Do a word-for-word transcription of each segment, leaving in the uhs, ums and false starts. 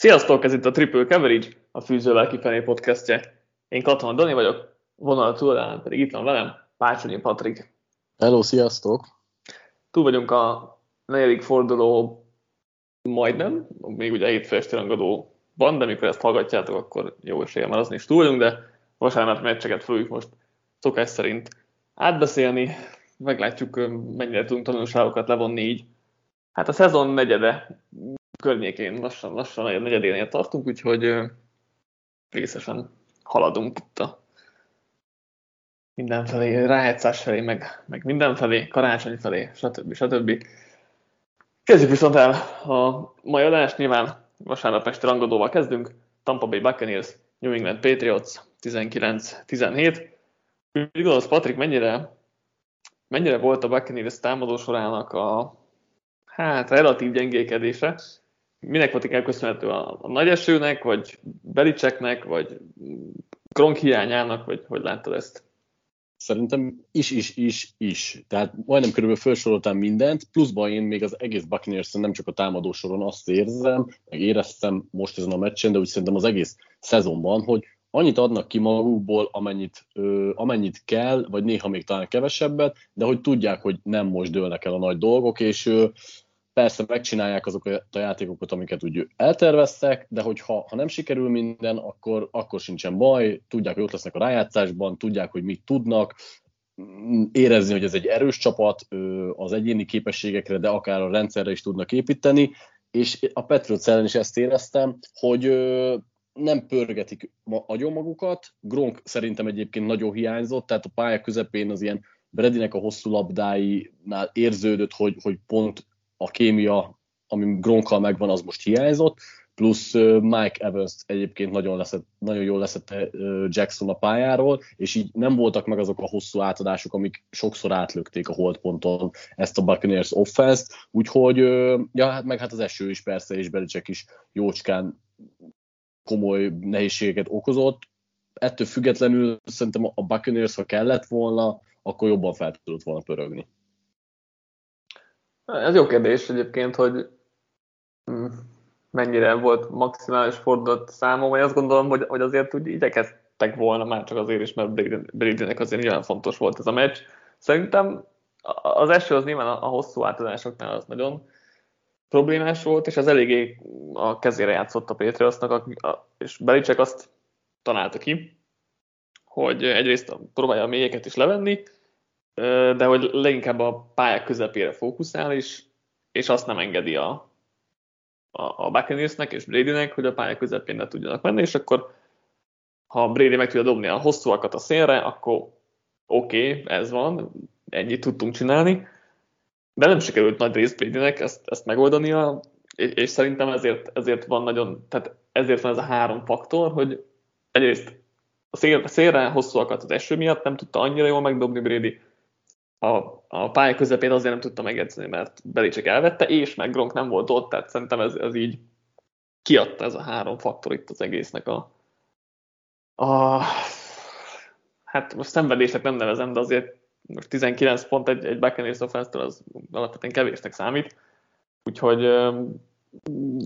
Sziasztok, ez itt a Triple Coverage, a Fűzővel kifelé podcastje. Én Katon Dani vagyok, vonal túlán pedig itt van velem Pácsonyi Patrik. Hello, sziasztok! Túl vagyunk a negyedik forduló, majdnem, még ugye hétfő esti rangadó van, de mikor ezt hallgatjátok, akkor jó eséllyel már azon is túl vagyunk, de vasárnap meccseket fogjuk most szokás szerint átbeszélni, meglátjuk, mennyire tudunk tanulságokat levonni így. Hát a szezon negyede környékén, lassan, lassan a negyedénél tartunk, úgyhogy részesen haladunk itt a mindenfelé, rájátszás felé, meg, meg mindenfelé, karácsony felé, stb. stb. Kezdjük viszont el a mai adást, nyilván vasárnap este rangadóval kezdünk, Tampa Bay Buccaneers, New England Patriots, tizenkilenc tizenhét. Úgy gondolsz, Patrik, mennyire, mennyire volt a Buccaneers támadósorának a hát relatív gyengékedése? Minek volt inkább köszönhető, a, a nagy esőnek, vagy Belicseknek, vagy Gronk hiányának, vagy hogy láttad ezt? Szerintem is, is, is, is. Tehát majdnem körülbelül felsoroltam mindent, pluszban én még az egész Buccaneers-en, nem csak a támadó soron azt érzem, meg éreztem most ezen a meccsen, de úgy szerintem az egész szezonban, hogy annyit adnak ki magukból, amennyit, ö, amennyit kell, vagy néha még talán kevesebbet, de hogy tudják, hogy nem most dőlnek el a nagy dolgok, és ö, persze megcsinálják azokat a játékokat, amiket úgy elterveztek, de hogyha ha nem sikerül minden, akkor, akkor sincsen baj, tudják, hogy ott lesznek a rájátszásban, tudják, hogy mit tudnak, érezni, hogy ez egy erős csapat, az egyéni képességekre, de akár a rendszerre is tudnak építeni, és a Patriots ellen is ezt éreztem, hogy nem pörgetik agyon magukat, Gronk szerintem egyébként nagyon hiányzott, tehát a pálya közepén az ilyen Bredinek a hosszú labdáinál érződött, hogy, hogy pont a kémia, ami Gronkkal megvan, az most hiányzott, plusz Mike Evans egyébként nagyon, leszett, nagyon jól leszette Jackson a pályáról, és így nem voltak meg azok a hosszú átadások, amik sokszor átlökték a holdponton ezt a Buccaneers offense-t, úgyhogy ja, hát meg hát az eső is persze, és Belichick is jócskán komoly nehézségeket okozott. Ettől függetlenül szerintem a Buccaneers, ha kellett volna, akkor jobban fel tudott volna pörögni. Ez jó kérdés egyébként, hogy mennyire volt maximális fordulat számom, én azt gondolom, hogy, hogy azért úgy igyekeztek volna, már csak azért is, mert Bradynek azért nagyon fontos volt ez a meccs. Szerintem az eső az nyilván a, a hosszú átadásoknál az nagyon problémás volt, és ez eléggé a kezére játszott a Patriotsnak, és Belichick azt találta ki, hogy egyrészt próbálja a mélyeket is levenni, de hogy leginkább a pályák közepére fókuszál, és, és azt nem engedi a, a, a Buccaneersnek és Bradynek, hogy a pályák közepén ne tudjanak menni, és akkor ha Brady meg tudja dobni a hosszúakat a szélre, akkor oké, okay, ez van, ennyit tudtunk csinálni, de nem sikerült nagy részt Bradynek ezt, ezt megoldania, és, és szerintem ezért, ezért van nagyon, tehát ezért van ez a három faktor, hogy egyrészt a szél, szélre hosszúakat az eső miatt nem tudta annyira jól megdobni Brady, A, a pálya közepén azért nem tudta megjegyzni, mert Belichick elvette, és meg Gronk nem volt ott, tehát szerintem ez, ez így kiadta, ez a három faktor itt az egésznek a, a hát most szenvedésnek nem nevezem, de azért most tizenkilenc pont egy, egy Buccaneers offense-től az alapvetően kevésnek számít, úgyhogy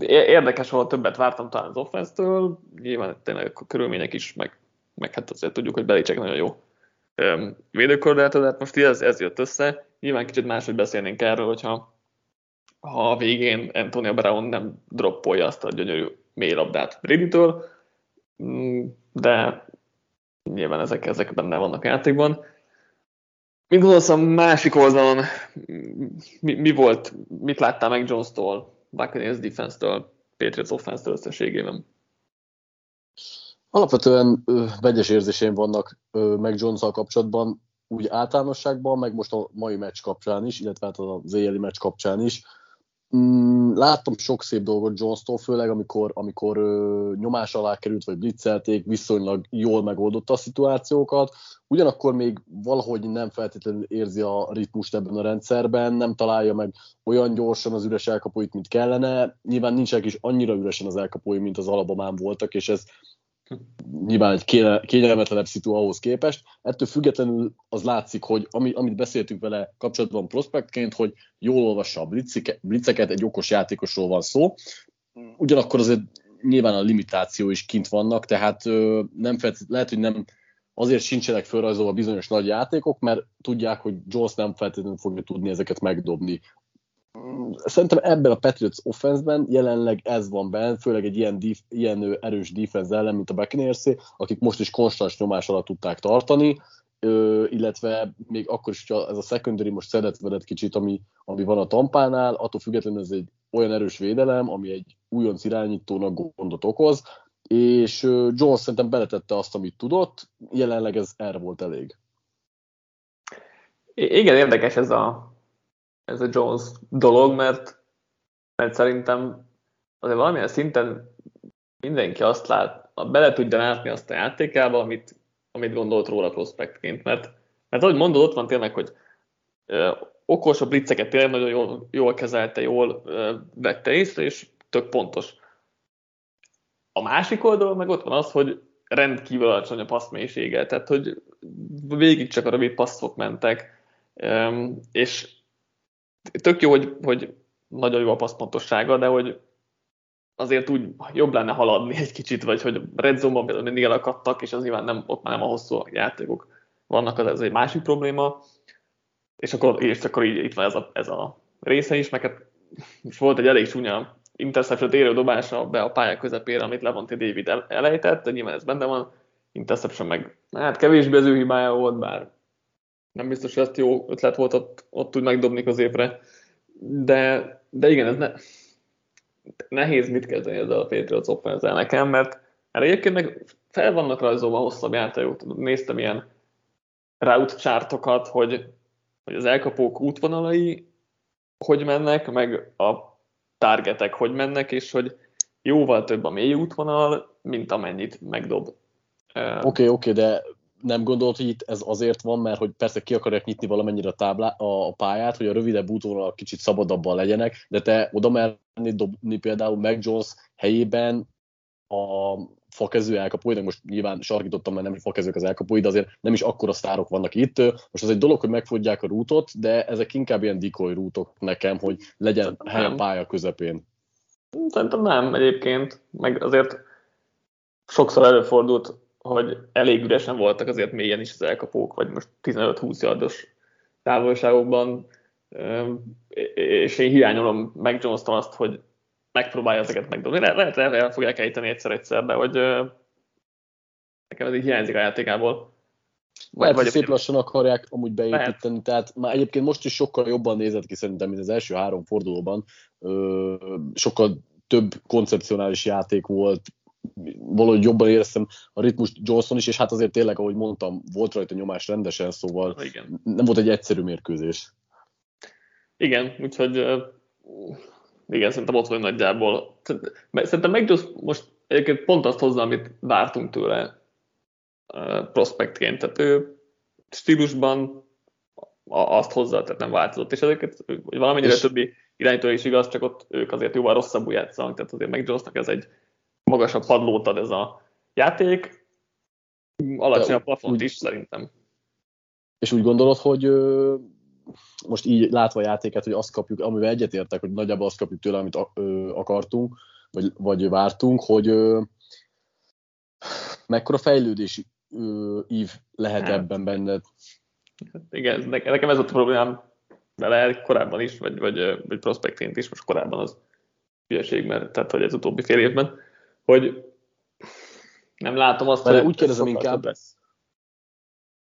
érdekes, ahol többet vártam talán az offense-től, nyilván tényleg a körülmények is, meg, meg hát azért tudjuk, hogy Belichick nagyon jó védőkoordinátor, de hát most ez, ez jött össze. Nyilván kicsit máshogy beszélnénk erről, hogyha ha a végén Antonio Brown nem droppolja azt a gyönyörű mély labdát Bradytől, de nyilván ezek, ezek benne vannak a játékban. Mit gondolsz a másik oldalon? Mi, mi volt, mit láttál meg Jones-tól, Buccaneers defense-től, Patriots offense-től összességében? Alapvetően ö, vegyes érzéseim vannak ö, meg Jones-szal kapcsolatban, úgy általánosságban, meg most a mai meccs kapcsán is, illetve hát az éjjeli meccs kapcsán is. Mm, láttam sok szép dolgot Jones-tól, főleg amikor, amikor ö, nyomás alá került, vagy blitzelték, viszonylag jól megoldotta a szituációkat. Ugyanakkor még valahogy nem feltétlenül érzi a ritmust ebben a rendszerben, nem találja meg olyan gyorsan az üres elkapóit, mint kellene. Nyilván nincsenek is annyira üresen az elkapói, mint az Alabamán voltak, és ez nyilván egy kényelmetlenebb szitu ahhoz képest. Ettől függetlenül az látszik, hogy ami, amit beszéltünk vele kapcsolatban prospektként, hogy jól olvassa a blitzeket, egy okos játékosról van szó. Ugyanakkor azért nyilván a limitáció is kint vannak, tehát nem feltétlenül, lehet, hogy nem, azért sincsenek felrajzolva bizonyos nagy játékok, mert tudják, hogy Jones nem feltétlenül fogja tudni ezeket megdobni. Szerintem ebben a Patriots offense-ben jelenleg ez van benne, főleg egy ilyen, dif, ilyen erős defense ellen, mint a Buccaneers-é, akik most is konstans nyomás alatt tudták tartani, illetve még akkor is, hogyha ez a secondary most szeretvedett kicsit, ami, ami van a Tampánál, attól függetlenül ez egy olyan erős védelem, ami egy újonc irányítónak gondot okoz, és Jones szerintem beletette azt, amit tudott, jelenleg ez erre volt elég. Igen, érdekes ez a ez a Jones dolog, mert, mert szerintem azért valamilyen szinten mindenki azt lát, bele tudja látni azt a játékába, amit, amit gondolt róla prospektként, mert, mert ahogy mondod, ott van tényleg, hogy ö, okos a blitzeket tényleg nagyon jól, jól kezelte, jól ö, vette észre, és tök pontos. A másik oldalon meg ott van az, hogy rendkívül alacsony a passzmélysége, tehát hogy végig csak a rövid passzok mentek, ö, és tök jó, hogy, hogy nagyon jó a passzpontossága, de hogy azért úgy jobb lenne haladni egy kicsit, vagy hogy red zone-ban például mindig elakadtak, és az nyilván nem, ott már nem a hosszú játékok vannak, az ez egy másik probléma. És akkor, és akkor így itt van ez a, ez a része is, mert most volt egy elég csúnya interception érő dobása be a pálya közepére, amit Levante David elejtett, de nyilván ez benne van. Interception meg hát kevésbé az ő hibája volt, bár nem biztos, hogy ezt jó ötlet volt ott, ott úgy megdobni középre. De, de igen, ez ne, nehéz mit kezdeni ezzel a Patriots offense-el nekem, mert erre egyébként meg fel vannak rajzolva hosszabb játékok. Néztem ilyen route chartokat, hogy, hogy az elkapók útvonalai hogy mennek, meg a targetek hogy mennek, és hogy jóval több a mély útvonal, mint amennyit megdob. Oké, okay, oké, okay, de... nem gondolt, hogy itt ez azért van, mert hogy persze ki akarják nyitni valamennyire a, táblá, a pályát, hogy a rövidebb útvonalak kicsit szabadabban legyenek, de te oda mernéd dobni például Mac Jones helyében a fakező elkapóinak, most nyilván sarkítottam, mert nem fakezők az elkapói, de azért nem is akkora sztárok vannak itt. Most az egy dolog, hogy megfogják a rútot, de ezek inkább ilyen decoy rútok nekem, hogy legyen hely a pálya közepén. Szerintem nem egyébként, meg azért sokszor előfordult, hogy elég üresen voltak azért mélyen is az elkapók, vagy most tizenöt-húsz yardos távolságokban, és én hiányolom Mac Jones-tól azt, hogy megpróbálja ezeket megdobni. Le- lehet, hogy el fogják ejteni egyszer-egyszer, de hogy nekem ez így hiányzik a játékából. Lehet, hogy szép lassan akarják amúgy beépíteni, tehát már egyébként most is sokkal jobban nézett ki szerintem, mint az első három fordulóban. Sokkal több koncepcionális játék volt, valahogy jobban éreztem a ritmust Johnson is, és hát azért tényleg, ahogy mondtam, volt rajta nyomás rendesen, szóval igen, nem volt egy egyszerű mérkőzés. Igen, úgyhogy igen, szerintem ott van nagyjából. Szerintem meg Johnson most egyébként pont azt hozzá, amit vártunk tőle prospektként, tehát ő stílusban azt hozzá, tehát nem változott, és ezeket valamennyire és... többi iránytól is igaz, csak ott ők azért jóval rosszabbul játszanak, tehát azért meg Johnson-nak ez egy magasabb padlót ad ez a játék, alacsony a plafont is szerintem. És úgy gondolod, hogy ö, most így látva a játéket, hogy azt kapjuk, amivel egyetértek, hogy nagyjából azt kapjuk tőle, amit ö, akartunk, vagy, vagy vártunk, hogy ö, mekkora fejlődési ö, ív lehet hát ebben benned? Igen, nekem ez a problémám vele korábban is, vagy, vagy, vagy prospektként is, most korábban az hülyeség, mert tehát hogy ez utóbbi fél évben, hogy nem látom azt, mert hogy úgy kérdezem inkább,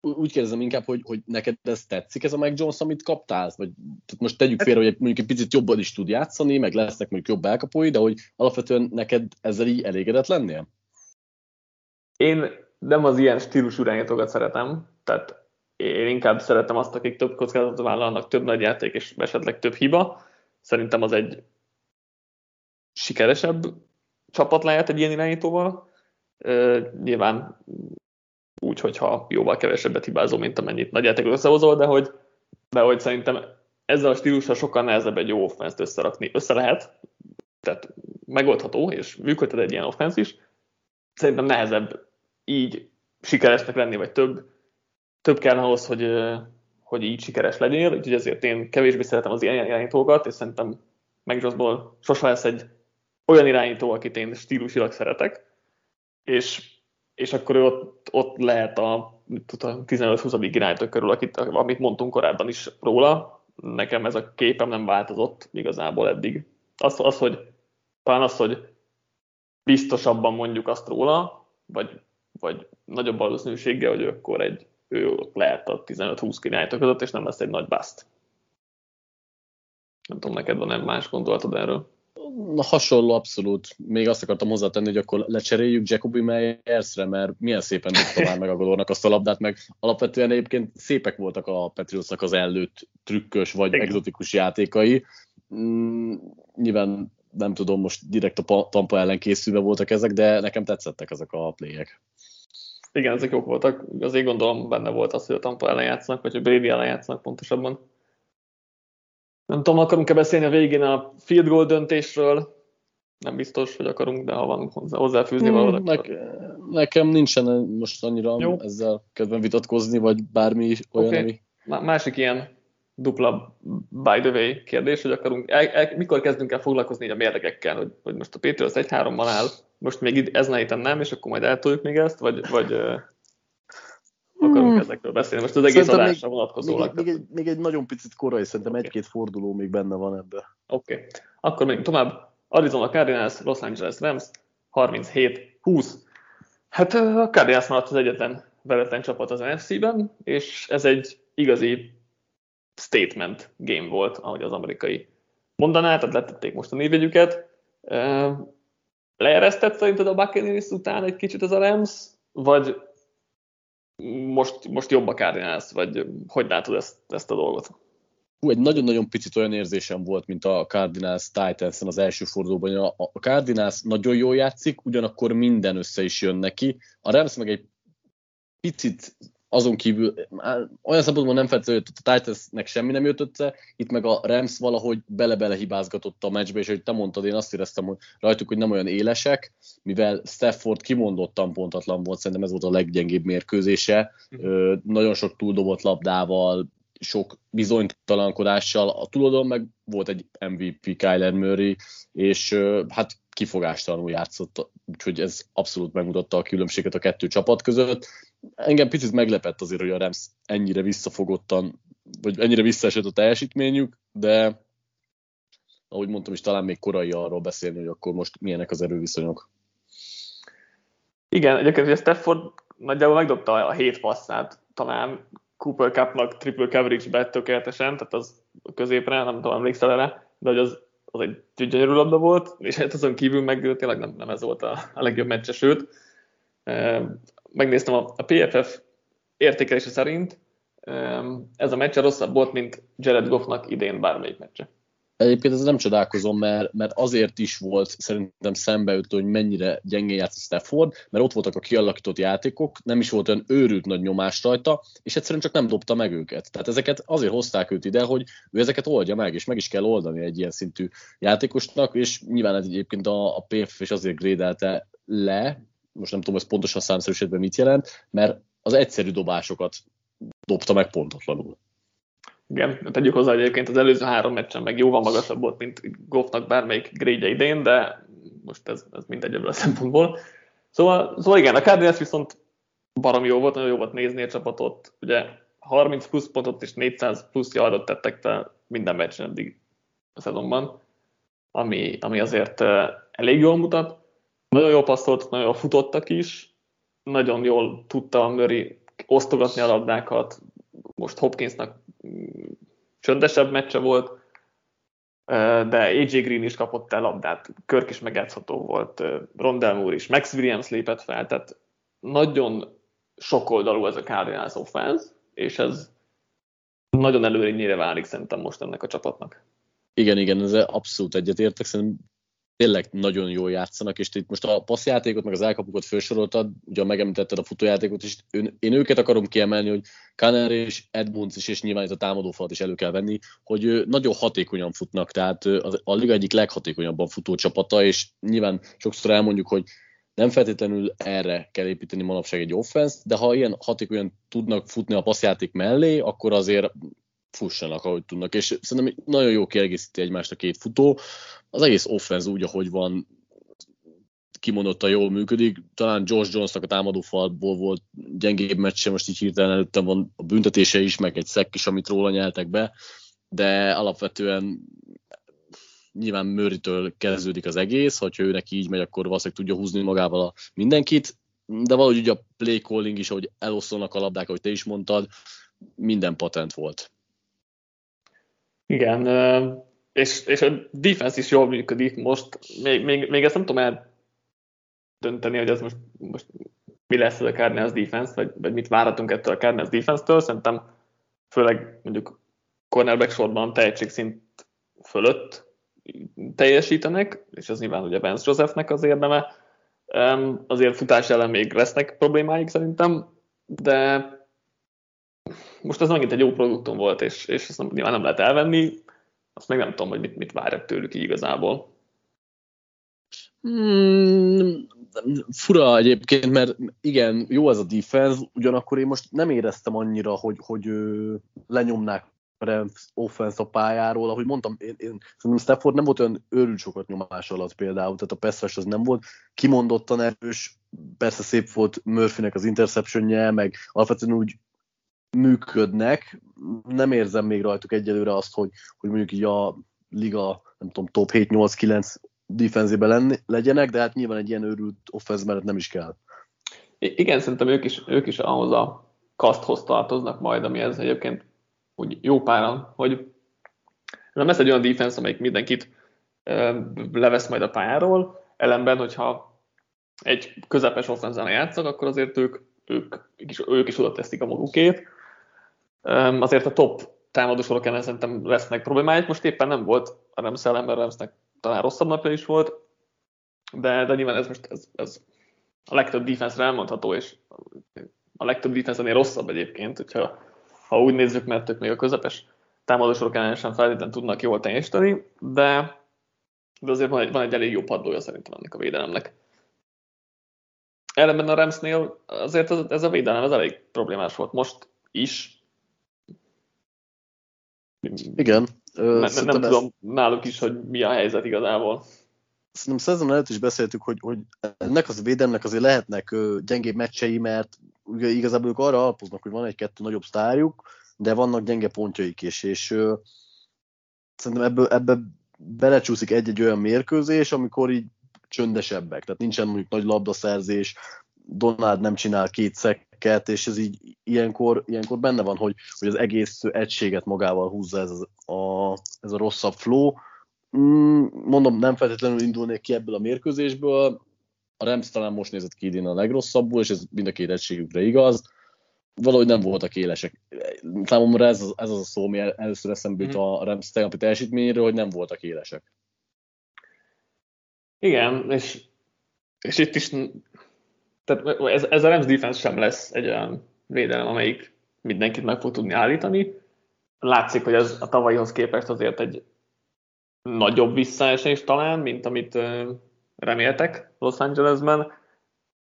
úgy kérdezem inkább, hogy, hogy neked ez tetszik, ez a Mac Jones, amit kaptál? Vagy most tegyük félre, hogy mondjuk egy picit jobban is tud játszani, meg lesznek mondjuk jobb elkapói, de hogy alapvetően neked ezzel így elégedett lennél? Én nem az ilyen stílusú irányítókat szeretem, tehát én inkább szeretem azt, akik több kockázatot vállalnak, több nagy játék és esetleg több hiba. Szerintem az egy sikeresebb csapat lehet egy ilyen irányítóval, uh, nyilván úgy, hogyha jóval kevesebbet hibázol, mint amennyit nagy játékot összehozol, de hogy, de hogy szerintem ezzel a stílussal sokkal nehezebb egy jó offenszt összerakni. Össze lehet, tehát megoldható, és működhet egy ilyen offensz is. Szerintem nehezebb így sikeresnek lenni, vagy több, több kell ahhoz, hogy, hogy így sikeres legyél, úgyhogy ezért én kevésbé szeretem az ilyen irányítókat, és szerintem Mac Jonesból sose lesz egy olyan irányító, akit én stílusilag szeretek, és, és akkor ő ott, ott lehet a, a tizenöt-húsz irányító körül, akit, amit mondtunk korábban is róla. Nekem ez a képem nem változott igazából eddig. Az, az hogy talán az, hogy biztosabban mondjuk azt róla, vagy, vagy nagyobb valószínűséggel, hogy ő akkor egy, ő ott lehet a tizenöt-húsz irányító között, és nem lesz egy nagy bust. Nem tudom, neked van-e más gondolatod erről? Na, hasonló, abszolút. Még azt akartam hozzátenni, hogy akkor lecseréljük Jacoby Meyersre, mert milyen szépen dobta meg a golornak azt a labdát, meg alapvetően egyébként szépek voltak a Patriotsnak az előtt trükkös vagy egzotikus játékai. Mm, nyilván nem tudom, most direkt a Tampa ellen készülve voltak ezek, de nekem tetszettek ezek a playek. Igen, ezek jók voltak. Azért gondolom benne volt az, hogy a Tampa ellen játszanak, vagy hogy Brady ellen játszanak pontosabban. Nem tudom, akarunk-e beszélni a végén a field goal döntésről? Nem biztos, hogy akarunk, de ha van hozzáfűzni hmm, valóra. Ne- nekem nincsen most annyira Jó. ezzel kedven vitatkozni, vagy bármi olyan, okay. ami... M- másik ilyen dupla by the way kérdés, hogy akarunk, el- el- mikor kezdünk el foglalkozni így a mérlegekkel, hogy, hogy most a Patriots az egy-hárommal áll, most még itt ezen a héten nem, és akkor majd eltoljuk még ezt, vagy... vagy akarunk hmm. ezekről beszélni. Most az egész szerintem adásra még, vonatkozólag. Még, még, egy, még egy nagyon picit korai, szerintem okay. egy-két forduló még benne van ebben. Oké. Okay. Akkor megyünk tovább. Arizona Cardinals, Los Angeles Rams, harminchét-húsz. Hát a Cardinals maradt az egyetlen veretlen csapat az en ef cé-ben, és ez egy igazi statement game volt, ahogy az amerikai mondaná, tehát letették most a névjegyüket. Leeresztett szerinted a Buccaneers után egy kicsit az a Rams, vagy Most, most jobb a Cardinals, vagy hogy látod ezt, ezt a dolgot? Hú, egy nagyon-nagyon picit olyan érzésem volt, mint a Cardinals Titans-en az első fordulóban. A Cardinals nagyon jól játszik, ugyanakkor minden össze is jön neki. A Rams meg egy picit azon kívül, olyan szempontból nem feltétlenül jött, a Titansnek semmi nem jött össze, itt meg a Rams valahogy bele-bele hibázgatott a meccsbe, és ahogy te mondtad, én azt éreztem hogy rajtuk, hogy nem olyan élesek, mivel Stafford kimondottan pontatlan volt, szerintem ez volt a leggyengébb mérkőzése, Ö, nagyon sok túldobott labdával, sok bizonytalankodással, a túloldalon meg volt egy em vé pé Kyler Murray, és ö, hát kifogástalanul játszott, úgyhogy ez abszolút megmutatta a különbséget a kettő csapat között. Engem picit meglepett azért, hogy a Rams ennyire visszafogottan, vagy ennyire visszaesett a teljesítményük, de ahogy mondtam is, talán még korai arról beszélni, hogy akkor most milyenek az erőviszonyok. Igen, egyébként ugye Stafford nagyjából megdobta a hét passzát, talán Cooper Cupnak Triple Coverage-be tökéletesen, tehát az középre, nem tudom, emlékszel erre, de hogy az, az egy gyönyörű labda volt, és hát azon kívül meg tényleg nem, nem ez volt a, a legjobb meccse, sőt, megnéztem a pé ef ef értékelése szerint, ez a meccse rosszabb volt, mint Jared Goffnak idén bármelyik meccse. Egyébként ez nem csodálkozom, mert, mert azért is volt szerintem szembeütő, hogy mennyire gyengén játszott Stafford, mert ott voltak a kialakított játékok, nem is volt olyan őrült nagy nyomás rajta, és egyszerűen csak nem dobta meg őket. Tehát ezeket azért hozták őt ide, hogy ő ezeket oldja meg, és meg is kell oldani egy ilyen szintű játékosnak, és nyilván egyébként a, a pé ef ef is azért grédelte le, most nem tudom, ez pontosan számszerűsítve mit jelent, mert az egyszerű dobásokat dobta meg pontatlanul. Igen, tegyük hozzá, hogy egyébként az előző három meccsen meg jóval magasabb volt, mint Goffnak bármelyik grédje idén, de most ez, ez mindegy ebből a szempontból. Szóval, szóval igen, a Cardinals viszont baromi jó volt, nagyon jó volt nézni a csapatot. Ugye harminc plusz pontot és négyszáz plusz yardot tettek fel minden meccsen eddig a szezonban, ami, ami azért elég jól mutat. Nagyon jól passzolt, nagyon jól futottak is, nagyon jól tudta a Murray osztogatni a labdákat, most Hopkinsnak csöndesebb meccse volt, de á jé Green is kapott el labdát, Kirk is megjátszható volt, Rondell Moore is, Max Williams lépett fel, tehát nagyon sokoldalú ez a Cardinals offense, és ez nagyon előrényére válik szerintem most ennek a csapatnak. Igen, igen, ezzel abszolút egyetértek, szerintem tényleg nagyon jól játszanak, és itt most a passzjátékot, meg az elkapukat felsoroltad, ugye megemlítetted a futójátékot is, ön, én őket akarom kiemelni, hogy Kanner és Edmunds is, és nyilván itt a támadófalat is elő kell venni, hogy nagyon hatékonyan futnak, tehát a, a liga egyik leghatékonyabban futó csapata, és nyilván sokszor elmondjuk, hogy nem feltétlenül erre kell építeni manapság egy offenszt, de ha ilyen hatékonyan tudnak futni a passzjáték mellé, akkor azért fussanak, ahogy tudnak, és szerintem nagyon jó kiegészíti egymást a két futó. Az egész offenz úgy, ahogy van, kimondottan jól működik. Talán Josh Jonesnak a támadófalból volt gyengébb meccse, most így hirtelen előttem van a büntetése is, meg egy szekk is, amit róla nyeltek be, de alapvetően nyilván Murraytől kezdődik az egész, hogyha ő neki így megy, akkor valószínűleg tudja húzni magával a mindenkit, de valahogy ugye a play calling is, ahogy eloszolnak a labdák, ahogy te is mondtad, minden patent volt. Igen, és, és a defense is jól működik most, még, még, még ezt nem tudom eldönteni, hogy ez most, most mi lesz ez a Cardinals defense, vagy, vagy mit várhatunk ettől a Cardinals defense-től, szerintem főleg mondjuk cornerback sorban tehetségszint fölött teljesítenek, és ez nyilván ugye Vance Josephnek az érdeme, azért futás ellen még lesznek problémáik szerintem, de most ez megint egy jó produktum volt, és, és ezt nem, nyilván nem lehet elvenni, azt még nem tudom, hogy mit, mit várjak tőlük így igazából. Hmm, fura egyébként, mert igen, jó ez a defense, ugyanakkor én most nem éreztem annyira, hogy, hogy lenyomnák offense a pályáról, ahogy mondtam, én, én szerintem Stafford nem volt olyan őrült sokat nyomás alatt például, tehát a pass rush az nem volt kimondottan erős, persze szép volt Murphynek az interceptionje, meg alapvetően úgy működnek, nem érzem még rajtuk egyelőre azt, hogy, hogy mondjuk így a liga, nem tudom, top hét nyolc kilenc defenzében legyenek, de hát nyilván egy ilyen őrült offense mellett nem is kell. I- igen, szerintem ők is, ők is ahhoz a kaszthoz tartoznak majd, ami ez egyébként úgy jó páran, hogy nem lesz egy olyan defense, amelyik mindenkit levesz majd a pályáról, ellenben, hogyha egy közepes offense-en játszak, akkor azért ők, ők, ők, is, ők is oda teszik a magukét. Azért a top támadósorok ellen szerintem lesznek problémáik, most éppen nem volt a Rams ellenben, a Ramsnek talán rosszabb napja is volt, de, de nyilván ez most ez, ez a legtöbb defense-re elmondható, és a legtöbb defense-nél rosszabb egyébként, hogyha ha úgy nézzük, mert ők még a közepes támadósorok ellen sem feltétlenül tudnak jól teljesíteni, de, de azért van egy, van egy elég jó padlója szerintem ennek a védelemnek. Ellenben a Ramsnél azért ez, ez a védelem ez elég problémás volt most is. Igen. Ö, ne, nem tudom ezt... náluk is, hogy mi a helyzet igazából. Szerintem szezon előtt is beszéltük, hogy, hogy ennek az védelemnek azért lehetnek gyengébb meccsei, mert igazából ők arra alapoznak, hogy van egy-kettő nagyobb sztárjuk, de vannak gyenge pontjaik is, és ö, szerintem ebből, ebbe belecsúszik egy-egy olyan mérkőzés, amikor így csöndesebbek, tehát nincsen mondjuk nagy labdaszerzés, Donald nem csinál két szekket, és ez így ilyenkor, ilyenkor benne van, hogy, hogy az egész egységet magával húzza ez a, a, ez a rosszabb flow. Mondom, nem feltétlenül indulnék ki ebből a mérkőzésből, a Rams talán most nézett ki idén a legrosszabbul, és ez mind a két egységükre igaz. Valahogy nem voltak élesek. Számomra ez az, ez az a szó, ami először eszembe jut a Rams tegnapi teljesítményéről, hogy nem voltak élesek. Igen, és, és itt is tehát ez, ez a Rams defense sem lesz egy olyan védelem, amelyik mindenkit meg fog tudni állítani. Látszik, hogy ez a tavalyihoz képest azért egy nagyobb visszaesés talán, mint amit reméltek Los Angelesben,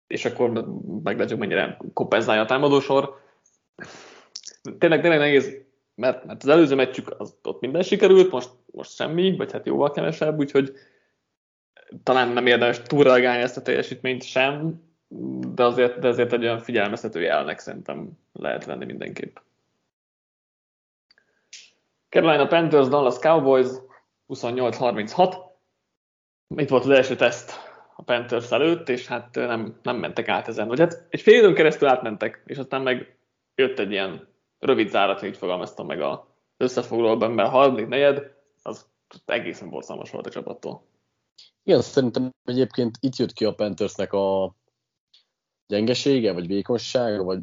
és akkor meglátjuk, mennyire kompenzálja a támadósor. Tényleg, tényleg nehéz, mert, mert az előző meccsük az, ott minden sikerült, most, most semmi, vagy hát jóval kevesebb, úgyhogy talán nem érdemes túlreagálni ezt a teljesítményt sem, de azért, de azért egy olyan figyelmeztető jelnek szerintem lehet venni mindenképp. Carolina Panthers, Dallas Cowboys, huszonnyolc harminchat. Itt volt az első teszt a Panthers előtt, és hát nem, nem mentek át ezen. Vagy hát egy fél időn keresztül átmentek, és aztán meg jött egy ilyen rövid zárat, így fogalmaztam meg az összefoglalóban, mert a harmadik negyed, az egészen borzalmas volt a csapattól. Igen, szerintem egyébként itt jött ki a Panthersnek a gyengesége, vagy vékonysága, vagy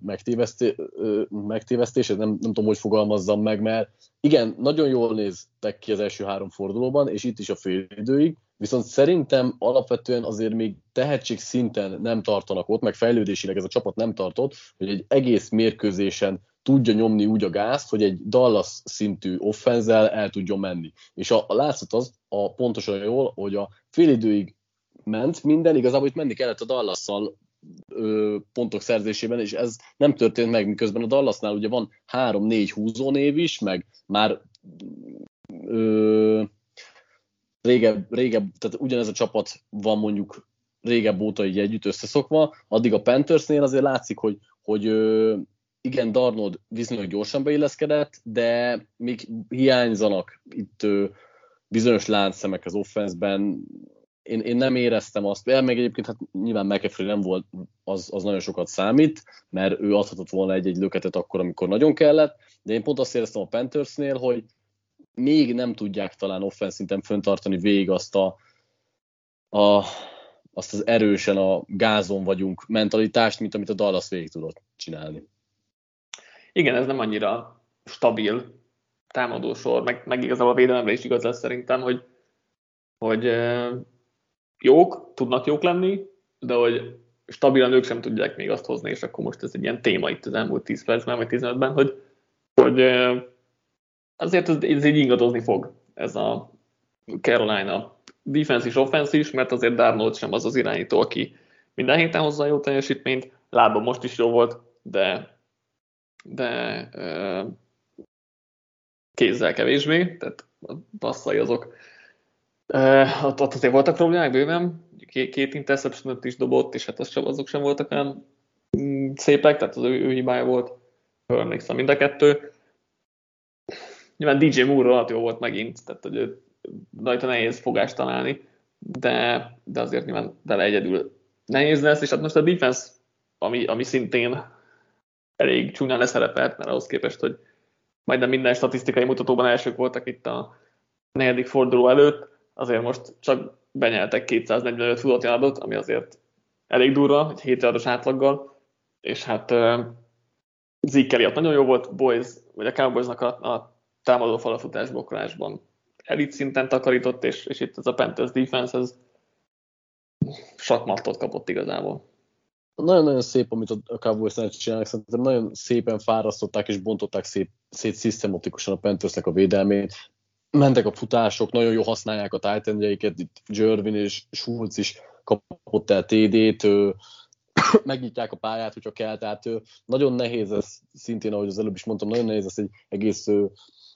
megtévesztése, nem, nem tudom, hogy fogalmazzam meg, mert igen, nagyon jól néztek ki az első három fordulóban, és itt is a fél időig, viszont szerintem alapvetően azért még tehetség szinten nem tartanak ott, meg fejlődésileg ez a csapat nem tartott, hogy egy egész mérkőzésen tudja nyomni úgy a gázt, hogy egy Dallas szintű offenzel el tudjon menni. És a, a látszott az a, pontosan jól, hogy a fél időig ment minden, igazából itt menni kellett a Dallasszal ö, pontok szerzésében, és ez nem történt meg, miközben a Dallasnál ugye van három-négy húzónév is, meg már... Ö, Régebb, régebb, tehát ugyanez a csapat van mondjuk régebb óta így együtt összeszokva, addig a Panthersnél azért látszik, hogy, hogy igen, Darnold viszonylag gyorsan beilleszkedett, de még hiányzanak itt bizonyos láncszemek az offenszben. Én, én nem éreztem azt, el meg egyébként hát nyilván McAfee nem volt, az, az nagyon sokat számít, mert ő adhatott volna egy-egy löketet akkor, amikor nagyon kellett, de én pont azt éreztem a Panthersnél, hogy még nem tudják talán offenszinten föntartani végig azt a, a azt az erősen a gázon vagyunk mentalitást, mint amit a Dallas végig tudott csinálni. Igen, ez nem annyira stabil támadósor, meg, meg igazából a védelemre is igaz lesz szerintem, hogy, hogy jók, tudnak jók lenni, de hogy stabilan ők sem tudják még azt hozni, és akkor most ez egy ilyen téma itt az elmúlt tíz percben, vagy tizenötben, hogy, hogy azért ez így ingadozni fog ez a Carolina defense is, offense is, mert azért Darnold sem az az irányító, aki minden héten hozzá jó teljesítményt, lába most is jó volt, de, de euh, kézzel kevésbé, tehát a passzai azok. Uh, ott, ott azért voltak problémák bőven, két interception-t is dobott, és hát az sem, azok sem voltak olyan szépek, tehát az ő, ő hibája volt, emlékszem mind a kettő. Nyilván dé jé Moore alatt jó volt megint, tehát hogy ő nagyon nehéz fogást találni, de, de azért nyilván vele egyedül nehéz lesz, és hát most a defense, ami, ami szintén elég csúnyán leszerepelt, mert ahhoz képest, hogy majdnem minden statisztikai mutatóban elsők voltak itt a negyedik forduló előtt, azért most csak benyeltek kétszáznegyvenöt futott yardot, ami azért elég durva, egy hét yardos átlaggal, és hát uh, Zeke Elliott nagyon jó volt, Boys, vagy a Cowboysnak a, a támadó falafutás blokkolásban elit szinten takarított, és, és itt ez a Panthers defense, ez sakmattot kapott igazából. Nagyon-nagyon szép, amit a Cowboysnál csinálnak, szerintem nagyon szépen fárasztották és bontották szép, szét szisztematikusan a Panthersnek a védelmét. Mentek a futások, nagyon jól használják a Titan-jeiket, itt Jervin és Schultz is kapott el té dét, megnyitják a pályát, hogyha kell, tehát ő, nagyon nehéz ez, szintén ahogy az előbb is mondtam, nagyon nehéz ez egy egész ő,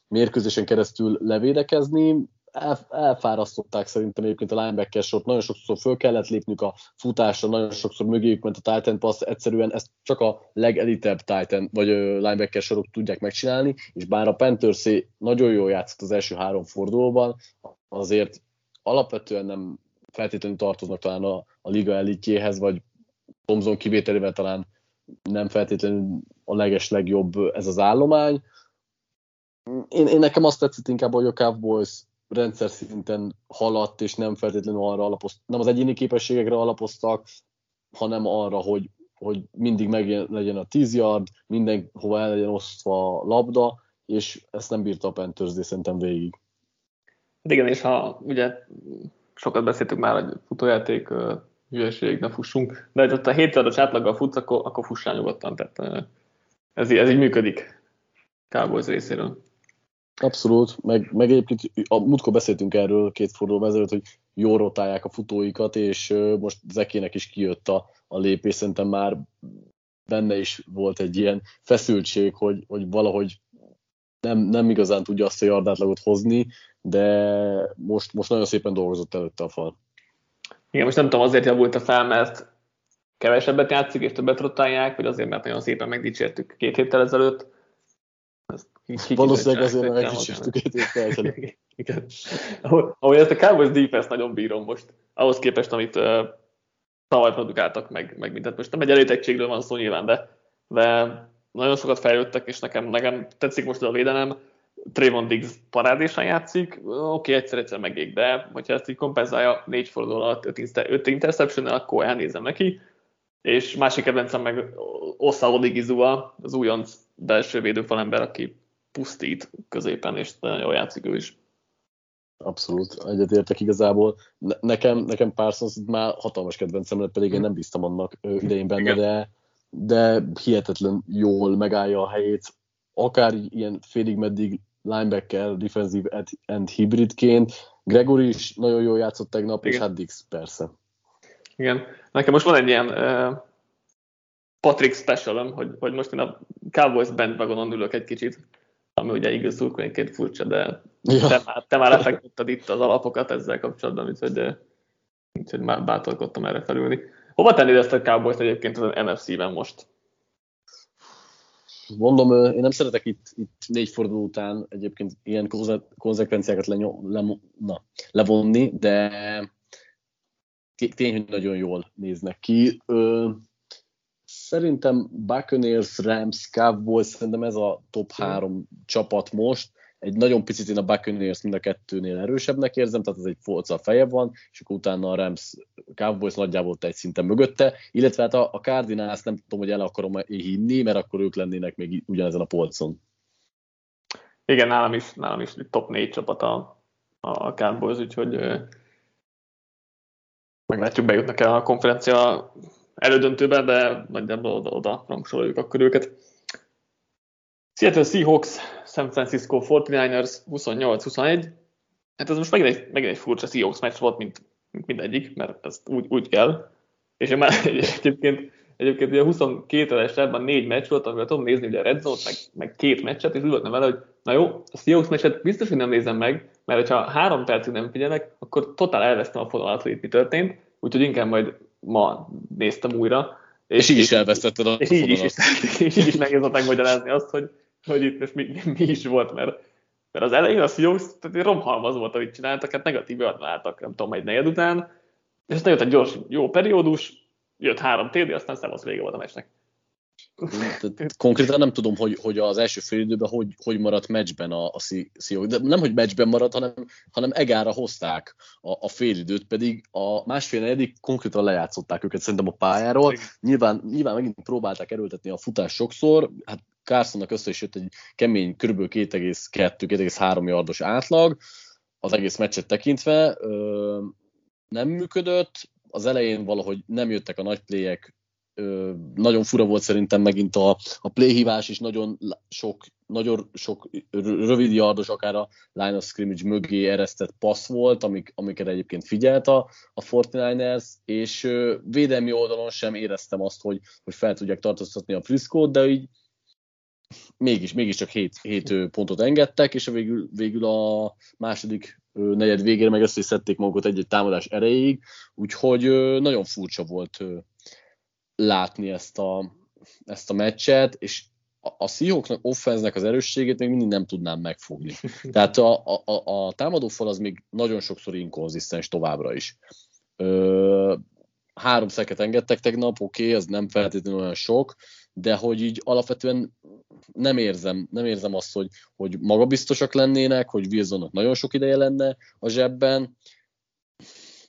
mérkőzésen keresztül levédekezni. El, elfárasztották szerintem egyébként a linebacker sort, nagyon sokszor föl kellett lépnünk a futásra, nagyon sokszor mögéjük ment a Titan pass, egyszerűen ezt csak a legelitebb Titan vagy linebacker sorok tudják megcsinálni, és bár a Panthers nagyon jól játszott az első három fordulóban, azért alapvetően nem feltétlenül tartoznak talán a, a liga elitjéhez, vagy Thompson kivételével talán nem feltétlenül a leges legjobb ez az állomány. Én, én nekem azt tetszett inkább, hogy a Cowboys rendszer szinten haladt, és nem feltétlenül arra alapoztak, nem az egyéni képességekre alapoztak, hanem arra, hogy, hogy mindig meglegyen a tíz yard, mindenhova el legyen osztva a labda, és ezt nem bírta a Panthers szerintem végig. Hát igen, és ha ugye sokat beszéltük már, hogy futójáték hülyeség, ne fussunk, de hogy ott a hét yardos átlaggal futsz, akkor, akkor fussál nyugodtan, tehát ez, ez így működik Cowboys részéről. Abszolút, meg, meg egyébként a múltkor beszéltünk erről két fordulóban ezelőtt, hogy jól rotálják a futóikat, és most Zekének is kijött a, a lépés, szerintem már benne is volt egy ilyen feszültség, hogy, hogy valahogy nem, nem igazán tudja azt a yardátlagot hozni, de most, most nagyon szépen dolgozott előtte a fal. Igen, most nem tudom, azért javult a fel, mert kevesebbet játszik, és többet rotálják, vagy azért, mert nagyon szépen megdicsértük két héttel ezelőtt. Valószínűleg azért nem megdicsértük két héttel ezelőtt. Igen. Ahogy ezt a Cowboys defense nagyon bírom most, ahhoz képest, amit uh, tavaly produkáltak meg, meg mindent. Most nem egy elétettségről van szó nyilván, de, de nagyon sokat fejlődtek, és nekem, nekem tetszik most a védelem. Trayvon Diggs parádésen játszik, oké, okay, egyszer-egyszer megég, de hogyha ezt így kompenzálja négy forduló alatt öt interceptionnel, akkor elnézem neki. És másik kedvencem meg Osa Odigizua, az újonc belső védőfalember, aki pusztít középen, és nagyon jól játszik ő is. Abszolút, egyetértek igazából. Nekem, nekem Parsons már hatalmas kedvencem lett, pedig én nem bíztam annak idején benne, de, de hihetetlen jól megállja a helyét. Akár ilyen félig meddig linebacker, defensive and hybridként. Gregory is nagyon jól játszott tegnap, igen. És hát Dix persze. Igen, nekem most van egy ilyen uh, Patrick specialom, hogy, hogy most én a Cowboys bandwagonon ülök egy kicsit, ami ugye igazulként furcsa, de ja. te, már, te már lefekteted itt az alapokat ezzel kapcsolatban, úgyhogy úgyhogy már bátorkodtam erre felülni. Hova tennéd ezt a Cowboyt egyébként az en ef cé-ben most? Mondom, én nem szeretek itt, itt négy forduló után egyébként ilyen konzekvenciákat lenyom, le, na, levonni, de tény, hogy nagyon jól néznek ki. Ö, szerintem Buccaneers, Rams, Cowboys, szerintem ez a top három csapat most. Egy nagyon picit én a Buccaneers mind a kettőnél erősebbnek érzem, tehát ez egy forca feljebb van, és akkor utána a Rams, Cowboys nagyjából egy szinten mögötte, illetve hát a, a Cardinals nem tudom, hogy el akarom hinni, mert akkor ők lennének még ugyanezen a polcon. Igen, nálam is, nálam is top négy csapat a, a Cowboys, úgyhogy meglátjuk, bejutnak el a konferencia elődöntőbe, de nagyjából oda-oda rangsoroljuk akkor őket. Seattle Seahawks, San Francisco forty-niners, huszonnyolc-huszonegy. Hát ez most megint egy, megint egy furcsa Seahawks meccs volt, mint, mint mindegyik, mert ezt úgy, úgy kell. És én már egyébként, egyébként ugye huszonkettő-esebben négy meccs volt, amivel tudom nézni ugye a Red Zone-t, meg, meg két meccset, és úgy voltam vele, hogy na jó, a Seahawks meccset biztos, hogy nem nézem meg, mert ha három percig nem figyelek, akkor totál elvesztem a fonalat, hogy mi történt, úgyhogy inkább majd ma néztem újra. És, és így is elvesztetted a fonalat. És így is, és így is megérzett megmagyarázni azt, hogy hogy itt most mi, mi is volt, mert, mert az elején a Seahawks romhalmaz volt, amit csináltak, hát negatívan láttak, nem tudom, egy negyed után, és aztán jött egy gyors, jó periódus, jött három té dé, aztán szevasz, vége volt a meccsnek. Konkrétan nem tudom, hogy, hogy az első fél időben hogy, hogy maradt meccsben a, a Seahawks, de nem, hogy meccsben maradt, hanem, hanem egára hozták a, a fél időt, pedig a másfél negyedik konkrétan lejátszották őket szerintem a pályáról. Nyilván, nyilván megint próbálták erőltetni a futás sokszor, hát Carsonnak össze is jött egy kemény, kb. kettő-kettő egész három yardos átlag, az egész meccset tekintve ö, nem működött, az elején valahogy nem jöttek a nagy playek, ö, nagyon fura volt szerintem megint a, a playhívás is, nagyon sok, nagyon sok rövid yardos, akár a line of scrimmage mögé eresztett passz volt, amik, amiket egyébként figyelt a, a forty-niners, és ö, védelmi oldalon sem éreztem azt, hogy, hogy fel tudják tartóztatni a Friscót, de így Mégis, mégis csak hét pontot engedtek, és végül, végül a második negyed végére meg összeszedték magukat egy-egy támadás erejéig, úgyhogy nagyon furcsa volt látni ezt a, ezt a meccset, és a Seahawksnak, offense-nek az erősségét még mindig nem tudnám megfogni. Tehát a, a, a támadófal az még nagyon sokszor inkonzisztens továbbra is. Ö, három szeket engedtek tegnap, oké, okay, ez nem feltétlenül olyan sok, de hogy így alapvetően nem érzem, nem érzem azt, hogy, hogy magabiztosak lennének, hogy Wilsonnak nagyon sok ideje lenne a zsebben.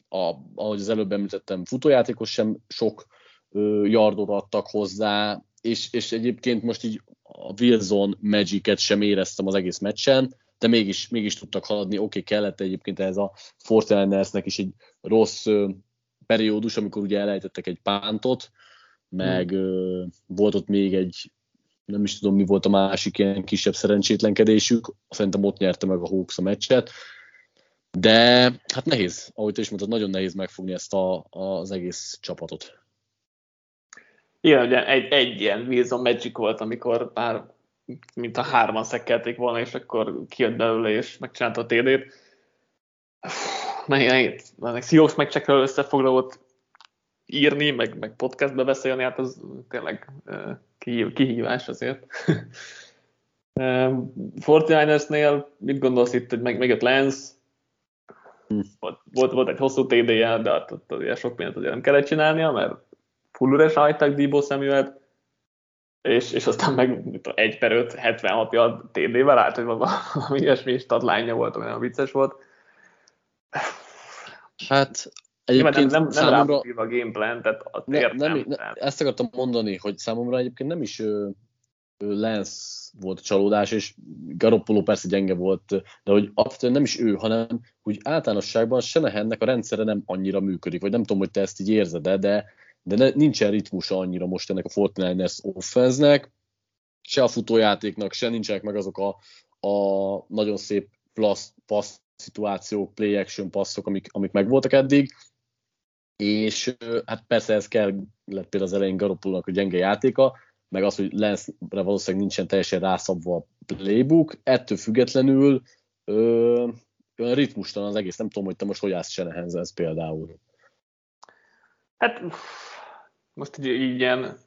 A, ahogy az előbb említettem, futójátékos sem sok ö, yardot adtak hozzá, és, és egyébként most így a Wilson magicet sem éreztem az egész meccsen, de mégis, mégis tudtak haladni. Oké, okay, kellett egyébként ez a forty-ninersnek is egy rossz ö, periódus, amikor ugye elejtettek egy pántot, meg hmm. ö, volt ott még egy, nem is tudom, mi volt a másik ilyen kisebb szerencsétlenkedésük, szerintem ott nyerte meg a Hawks a meccset, de hát nehéz, ahogy te is mondtad, nagyon nehéz megfogni ezt a, az egész csapatot. Igen, ugye egy, egy ilyen Wilson Magic volt, amikor már mint a hárman szekkelték volna, és akkor kijött belőle, és megcsinálta a té dét. Nehéz, nehéz. Seahawks meccsekről összefoglalót írni, meg, meg podcastbe beszélni, hát az tényleg uh, kihív, kihívás azért. uh, forty-ninersnél mit gondolsz itt, hogy meg, megjött Lance? Hmm. Volt, volt, volt egy hosszú té dé-je, de hát ott azért sok mindent azért nem kellett csinálnia, mert full üresre hagyták Deebo Samuelt, és, és aztán meg egy per öt, hetvenhat yard té dé-vel állt, hogy valami ilyesmi statline-ja volt, olyan vicces volt. Hát... Egyébként nem, nem, nem számomra a game plan, tehát a tért nem, nem, nem. Ezt akartam mondani, hogy számomra egyébként nem is ö, ö, Lance volt a csalódás, és Garoppolo persze gyenge volt, de hogy alapvetően nem is ő, hanem úgy általánosságban Shanahannek a rendszere nem annyira működik, vagy nem tudom, hogy te ezt így érzed, de, de ne, nincsen ritmusa annyira most ennek a forty-niners offense-nek, se a futójátéknak, se nincsenek meg azok a, a nagyon szép passz, passz szituációk, play action passzok, amik, amik megvoltak eddig, és hát persze ez kell, lett például az elején Garoppolónak a gyenge játéka, meg az, hogy Lance-re valószínűleg nincsen teljesen rászabva a playbook, ettől függetlenül ö, ritmustalan az egész, nem tudom, hogy te most hogy állsz Shanahanhez például. Hát most így, így ilyen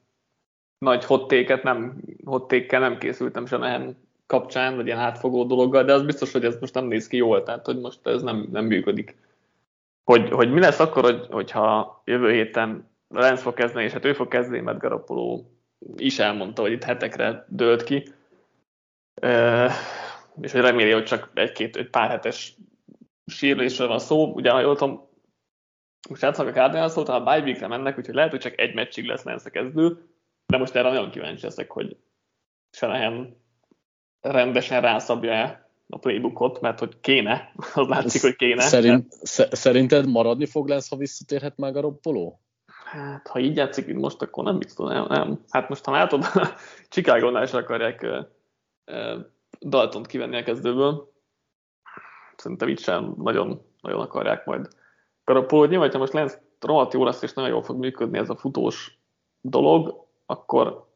nagy hottéket nem, hottékkel nem készültem sem ehhez kapcsán, vagy ilyen átfogó dologgal, de az biztos, hogy ez most nem néz ki jól, tehát hogy most ez nem, nem működik. Hogy, hogy mi lesz akkor, hogy, hogyha jövő héten Lenz fog kezdeni, és hát ő fog kezdeni, mert Garoppolo is elmondta, hogy itt hetekre dőlt ki, e, és hogy reméli, hogy csak egy-két, egy pár hetes sérülésről van szó. Ugye, ha jól tudom, most játszanak a Cardinals, ha a bye weekre mennek, úgyhogy lehet, hogy csak egy meccsig lesz Lenz a kezdő, de most erre nagyon kíváncsi leszek, hogy Shanahan rendesen rászabja a playbookot, mert hogy kéne, az látszik, hogy kéne. Szerint, mert... Szerinted maradni fog lesz, ha visszatérhet már Garoppolo? Hát, ha így játszik, mint most, akkor nem biztos, nem, nem. Hát most, ha látod, Chicagónál is akarják uh, uh, Daltont kivenni a kezdőből. Szerintem itt sem nagyon, nagyon akarják majd Garoppolót. Nyilván, ha most Lenz rohadt jó lesz, és nagyon jól fog működni ez a futós dolog, akkor,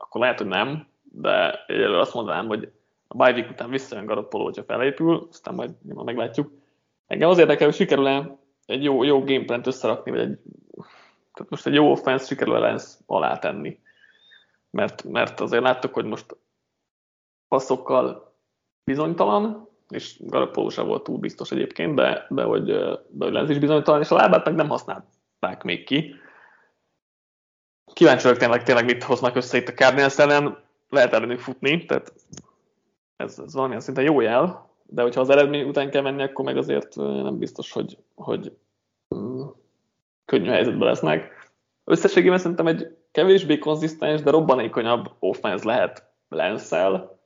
akkor lehet, hogy nem. De egyelőre azt mondanám, hogy a bye week után visszajön Garoppolo, hogyha felépül, aztán majd nyilván meglátjuk. Engem az érdekel, hogy sikerül-e egy jó, jó gameplant összerakni, vagy egy, tehát most egy jó offense sikerül-e Lenz alá tenni. Mert, mert azért láttuk, hogy most passzokkal bizonytalan, és Garoppolo sem volt túl biztos egyébként, de, de, hogy, de hogy Lenz is bizonytalan, és a lábát meg nem használták még ki. Kíváncsi vagyok tényleg, tényleg mit hoznak össze itt a Cardinals ellen. Lehet ellenük futni, tehát ez, ez valamilyen szinten jó jel, de hogyha az eredmény után kell menni, akkor meg azért nem biztos, hogy, hogy könnyű helyzetben lesznek. Összességében szerintem egy kevésbé konzisztens, de robbanékonyabb offense lehet Lenz-szel.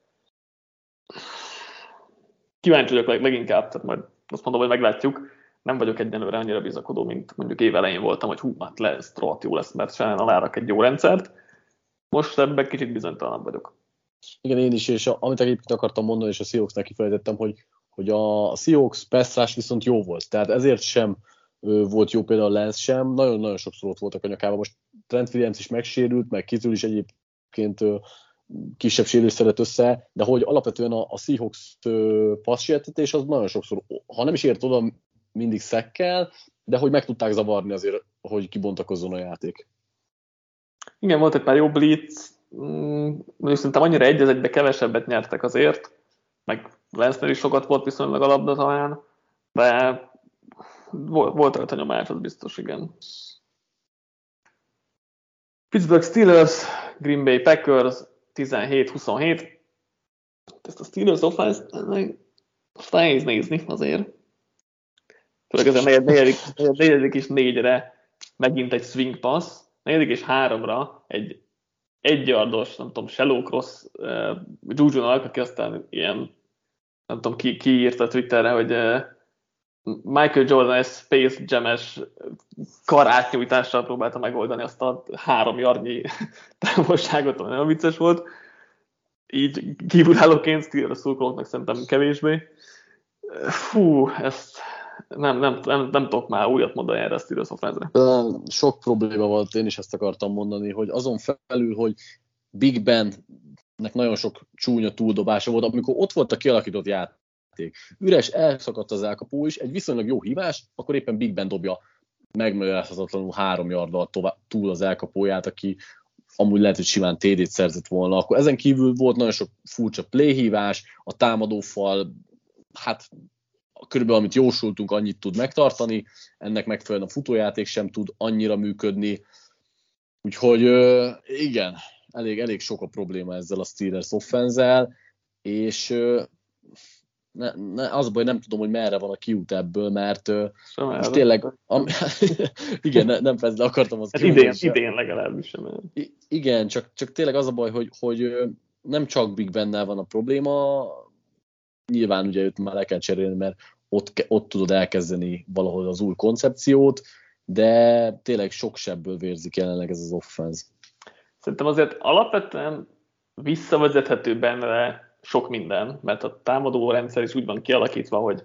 Kíváncsi vagyok leginkább, tehát majd azt mondom, hogy meglátjuk. Nem vagyok egyenlőre annyira bizakodó, mint mondjuk év elején voltam, hogy hú, hát Lenz rohadt jó lesz, mert Shannon alárak egy jó rendszert. Most ebben kicsit bizonytalanabb vagyok. Igen, én is, és a, amit egyébként akartam mondani, és a Seahawksnak kifejtettem, hogy, hogy a Seahawks passzrás viszont jó volt. Tehát ezért sem ö, volt jó például Lenz sem. Nagyon-nagyon sokszor ott voltak a nyakába. Most Trent Williams is megsérült, meg Kittle is egyébként ö, kisebb sérülés szedett össze, de hogy alapvetően a, a Seahawks passzsértetés az nagyon sokszor, ha nem is ért oda, mindig szekkel, de hogy meg tudták zavarni azért, hogy kibontakozzon a játék. Igen, volt egy pár jó blitz, mondjuk szerintem annyira egy az egybe kevesebbet nyertek azért, meg Lenznél is sokat volt viszonylag a labda talán, de volt rajta nyomás, az biztos, igen. Pittsburgh Steelers, Green Bay Packers, tizenhét huszonhét. Ezt a Steelers offense nehéz nézni azért. Főleg ez a negyedik, negyedik és négyre megint egy swing pass. Negyedik és háromra egy egyardos, nem tudom, shallow cross uh, Juju-nak, aki aztán ilyen, nem tudom, ki, ki írt a Twitterre, hogy uh, Michael Jordan Space Jam-es karátnyújtással próbálta megoldani azt a három jarnyi távolságot, ami nagyon vicces volt. Így kívülállóként Steelers-re szurkolóknak szerintem kevésbé. Fú, ezt... Nem, nem, nem, nem tudok már újat mondani erre a Steelers offense-re. Sok probléma volt, én is ezt akartam mondani, hogy azon felül, hogy Big Bennek nagyon sok csúnya túldobása volt, amikor ott volt a kialakított játék. Üres, elszakadt az elkapó is, egy viszonylag jó hívás, akkor éppen Big Ben dobja megmagyarázhatatlanul három yarddal túl az elkapóját, aki amúgy lehet, hogy simán té dét szerzett volna. Akkor ezen kívül volt nagyon sok furcsa playhívás, a támadófal, hát... körülbelül amit jósoltunk, annyit tud megtartani, ennek megfelelően a futójáték sem tud annyira működni. Úgyhogy igen, elég, elég sok a probléma ezzel a Steelers offense-el, és ne, ne, az baj, nem tudom, hogy merre van a kiút ebből, mert most tényleg... Am, igen, ne, nem persze, akartam az kiút. Idén, idén legalábbis sem. I, igen, csak, csak tényleg az a baj, hogy, hogy nem csak Big Bennel van a probléma, nyilván ugye őt már le kell cserélni, mert ott, ott tudod elkezdeni valahol az új koncepciót, de tényleg sok sebből vérzik jelenleg ez az offense. Szerintem azért alapvetően visszavezethető benne sok minden, mert a támadó rendszer is úgy van kialakítva, hogy,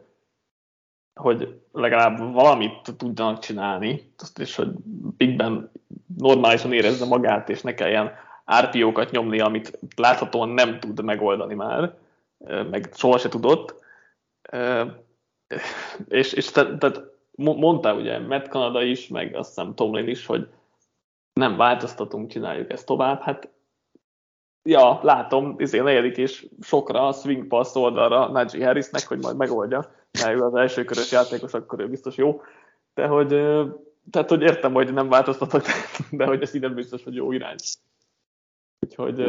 hogy legalább valamit tudjanak csinálni, és hogy Big Ben normálisan érezze magát, és ne kelljen er pé ó-kat nyomni, amit láthatóan nem tud megoldani már, meg soha se tudott, és, és tehát mondta ugye Matt Kanada is, meg azt hiszem Tomlin is, hogy nem változtatunk, csináljuk ezt tovább. Hát, ja, látom, izén negyedik és sokra a swing pass oldalra Najee Harrisnek, hogy majd megoldja, mert az első körös játékos, akkor ő biztos jó. De hogy, tehát, hogy értem, hogy nem változtatok, de hogy ez így nem biztos, hogy jó irány. Úgyhogy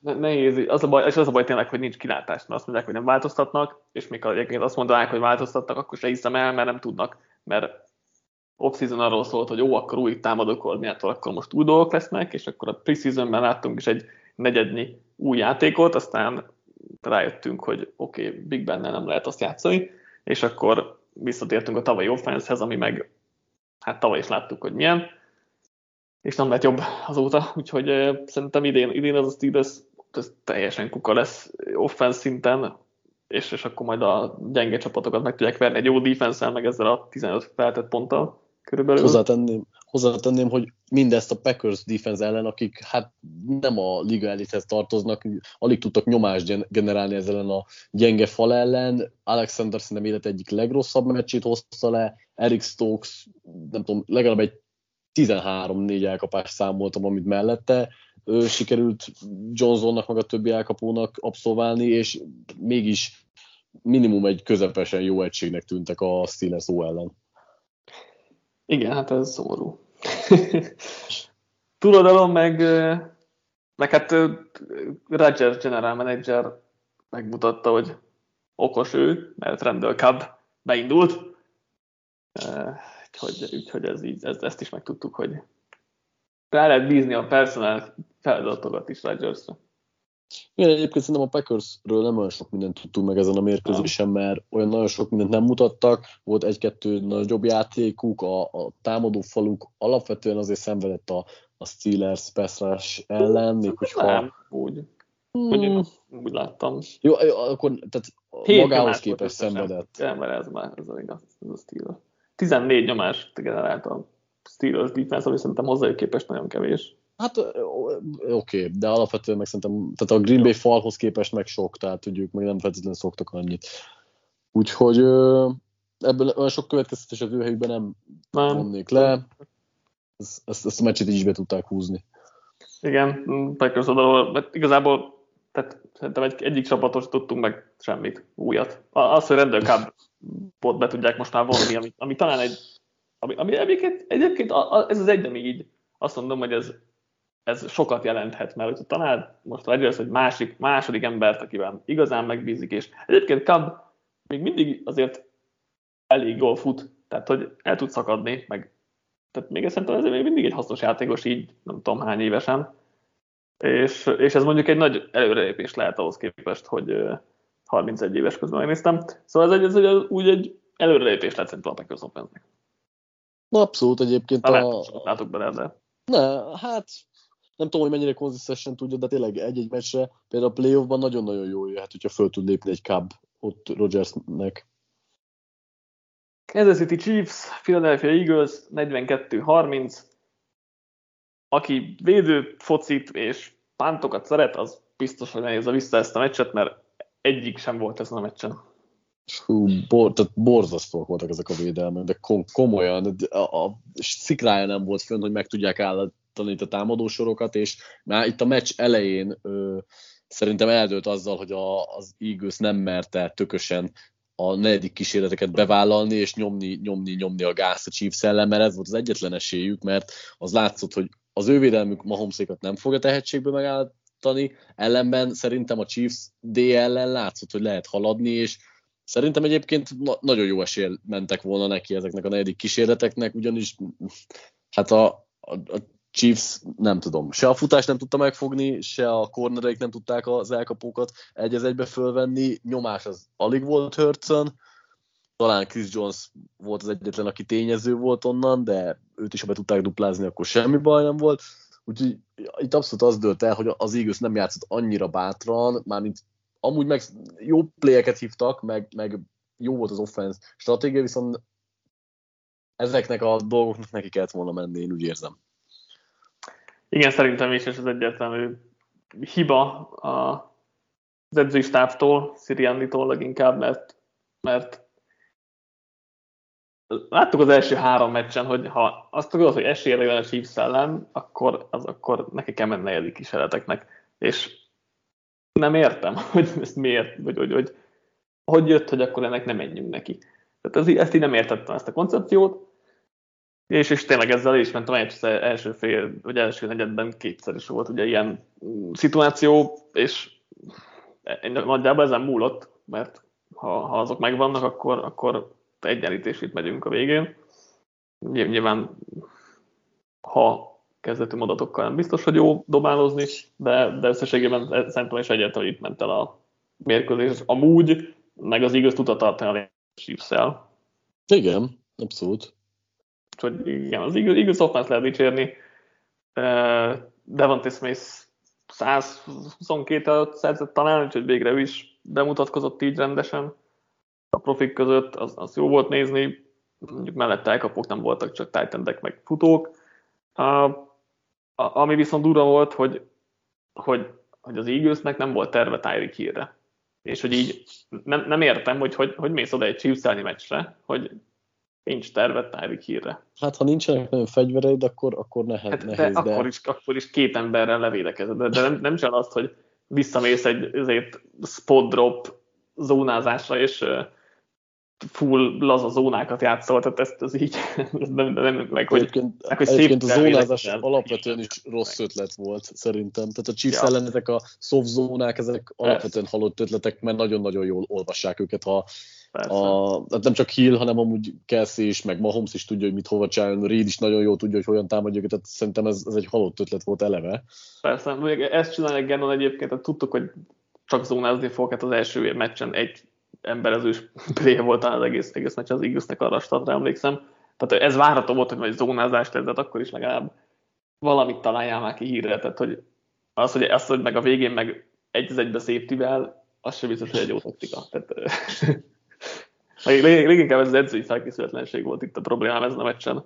nehéz, az a baj, és az a baj tényleg, hogy nincs kilátás, mert azt mondják, hogy nem változtatnak, és mikor egyébként azt mondanák, hogy változtatnak, akkor se hiszem el, mert nem tudnak, mert off-season arról szólt, hogy jó, akkor új támadó koordinától, akkor most új dolgok lesznek, és akkor a pre-seasonben láttunk is egy negyednyi új játékot, aztán rájöttünk, hogy oké, okay, Big Bennel nem lehet azt játszani, és akkor visszatértünk a tavalyi offensehez, ami meg, hát tavaly is láttuk, hogy milyen, és nem lett jobb azóta, úgyhogy eh, szerintem idén, idén az a Steelers ez teljesen kuka lesz offense szinten, és, és akkor majd a gyenge csapatokat meg tudják verni egy jó defense-el, meg ezzel a tizenöt feltett ponttal körülbelül. Hozzátenném, hozzátenném, hogy mindezt a Packers defense ellen, akik hát nem a liga elithez tartoznak, alig tudtak nyomást generálni ezzel a gyenge fal ellen. Alexander szerintem élet egyik legrosszabb meccsét hozta le, Eric Stokes, nem tudom, legalább egy tizenhárom négy elkapást számoltam, amit mellette sikerült Johnsonnak, meg a többi elkapónak abszolválni, és mégis minimum egy közepesen jó egységnek tűntek a Steelers ó ellen. Igen, hát ez szomorú. Túloldalon meg, meg hát Rodgers general manager megmutatta, hogy okos ő, mert Randall Cobb beindult. Úgyhogy, úgyhogy ez így, ez, ezt is megtudtuk, hogy rá lehet bízni a personál feladatokat is Rodgersra. Igen, egyébként szerintem a Packersről nem olyan sok mindent tudtunk meg ezen a mérkőzésen, mert olyan nagyon sok mindent nem mutattak, volt egy-kettő nagyobb játékuk, a, a támadófaluk alapvetően azért szenvedett a, a Steelers Pacers ellen, még hogyha... Nem, úgy. Hmm. Úgy láttam. Jó, akkor tehát magához képest szenvedett. Nem, mert ez már ez igaz, ez a Steelers. tizennégy nyomást generált a Steelers defense, ami szerintem hozzájuk képest nagyon kevés. Hát oké, okay, de alapvetően meg szerintem, tehát a Green Bay falhoz képest meg sok, tehát hogy ők meg nem feltétlenül szoktak annyit. Úgyhogy ebből olyan sok következtetés az ő helyükben nem vonnék le. Ezt, ezt, ezt a meccset így is be tudták húzni. Igen, Packers oldalról, mert igazából tehát szerintem egy, egyik csapatot tudtunk meg semmit, újat. Az, hogy rendőrkábbot be tudják most már vonni, ami, ami talán egy, ami, ami egyébként, egyébként a, a, ez az egy, ami így azt mondom, hogy ez, ez sokat jelenthet, mert hogyha talál most Rodgers egy másik, második embert, akivel igazán megbízik, és egyébként Cobb még mindig azért elég jól fut, tehát hogy el tud szakadni, meg tehát még szerintem ez még mindig egy hasznos játékos, így nem tudom hány évesen, és, és ez mondjuk egy nagy előrelépés lehet ahhoz képest, hogy harmincegy éves közben megnéztem. Szóval ez, egy, ez egy, úgy egy előrelépés lehet szerintem a Packers offense-nek. Na abszolút egyébként. Na, a... látok bele ezzel. Ne, hát nem tudom, hogy mennyire konzisztensen tudja, de tényleg egy-egy meccsre, például a playoffban nagyon-nagyon jó jöhet, hogyha föl tud lépni egy Cobb ott Rodgersnek. Kansas City Chiefs, Philadelphia Eagles, negyvenkettő harminc. Aki védő focit és pántokat szeret, az biztos, hogy nehéz a vissza ezt a meccset, mert egyik sem volt ezen a meccsen. Hú, bor, tehát borzasztóak voltak ezek a védelmek, de kom- komolyan a, a szikrája nem volt fönn, hogy meg tudják állítani a támadósorokat, és már itt a meccs elején ö, szerintem eldőlt azzal, hogy a, az Eagles nem merte tökösen a negyedik kísérleteket bevállalni, és nyomni, nyomni, nyomni a gázt a Chiefs ellen, mert ez volt az egyetlen esélyük, mert az látszott, hogy az ő védelmük Mahomesékat nem fogja tehetségből megállítani, ellenben szerintem a Chiefs D ellen látszott, hogy lehet haladni, és szerintem egyébként na- nagyon jó eséllyel mentek volna neki ezeknek a negyedik kísérleteknek, ugyanis hát a, a, a Chiefs, nem tudom, se a futást nem tudta megfogni, se a cornereik nem tudták az elkapókat egy az egybe fölvenni, nyomás az alig volt Hurtsön, talán Chris Jones volt az egyetlen, aki tényező volt onnan, de őt is, ha be tudták duplázni, akkor semmi baj nem volt. Úgyhogy itt abszolút az dőlt el, hogy az Eagles nem játszott annyira bátran, mármint amúgy meg jó playeket hívtak, meg, meg jó volt az offense stratégia, viszont ezeknek a dolgoknak neki kellett volna menni, én úgy érzem. Igen, szerintem is, és az egyértelmű hiba az edzői stábtól, Siriannitól leginkább, mert, mert láttuk az első három meccsen, hogy ha azt tudod, hogy esélyre jön a Chiefs ellen, akkor, az, akkor neki kell menni negyedik kísérleteknek. És nem értem, hogy ezt miért, hogy hogy, hogy, hogy jött, hogy akkor ennek nem menjünk neki. Tehát ez, ezt így nem értettem, ezt a koncepciót, és, és tényleg ezzel is mentem, az első fél, vagy első negyedben kétszer is volt ugye ilyen szituáció, és nagyjából ezen múlott, mert ha, ha azok megvannak, akkor, akkor egyenlítését megyünk a végén. Nyilván, ha kezdetű adatokkal nem biztos, hogy jó dobálózni, de, de összességében szerintem is egyáltalán itt ment el a mérkőzés. Amúgy, meg az igaz tudta tartani a Chiefs-szel. Igen, abszolút. Úgyhogy igen, az igaz, igaz offense lehet dicsérni. Uh, Devontae Smith száz huszonkettő előtt szerzett talán, úgyhogy végre ő is bemutatkozott így rendesen. A profik között az, az jó volt nézni, mondjuk mellette elkapók nem voltak, csak tight endek meg futók. A, a, ami viszont durva volt, hogy, hogy, hogy az Eaglesnek nem volt terve Tyreek Hillre. És hogy így nem, nem értem, hogy, hogy, hogy mész oda egy Chiefs-elni meccsre, hogy nincs terve Tyreek Hillre. Hát ha nincsenek nagyon fegyvereid, akkor, akkor nehez. Hát, de nehéz, akkor, de... is, akkor is két emberrel levédekezed. De, de nem, nem csinál azt, hogy visszamész egy ezért spot drop zónázásra, és full laza zónákat játszol, tehát ezt az így, ez nem, nem, meg hogy, egyébként, meg, hogy egyébként a zónázás alapvetően is rossz ötlet volt, szerintem. Tehát a Chiefs ja. ellen ezek a soft zónák, ezek alapvetően halott ötletek, mert nagyon-nagyon jól olvassák őket, ha a, hát nem csak Hill, hanem amúgy Kelsey is, meg Mahomes is tudja, hogy mit hova csináljon, Reed is nagyon jól tudja, hogy hogyan támadja őket, tehát szerintem ez, ez egy halott ötlet volt eleve. Persze, ezt csinálják Gannon egyébként, tehát tudtuk, hogy csak zónázni fog, hát az első meccsen egy emberezős play volt talán az egész, egész meccs, az Eaglesnek arra a statra emlékszem. Tehát ez várható volt, hogy majd zónázást kezdett, akkor is legalább valamit találjál már ki hírre. Tehát, hogy az, hogy, az, hogy meg a végén meg egy az egybe safety-vel, az sem biztos, hogy egy jó taktika. Leginkább ez az edzői felkészületlenség volt itt a problémám ezen a meccsen.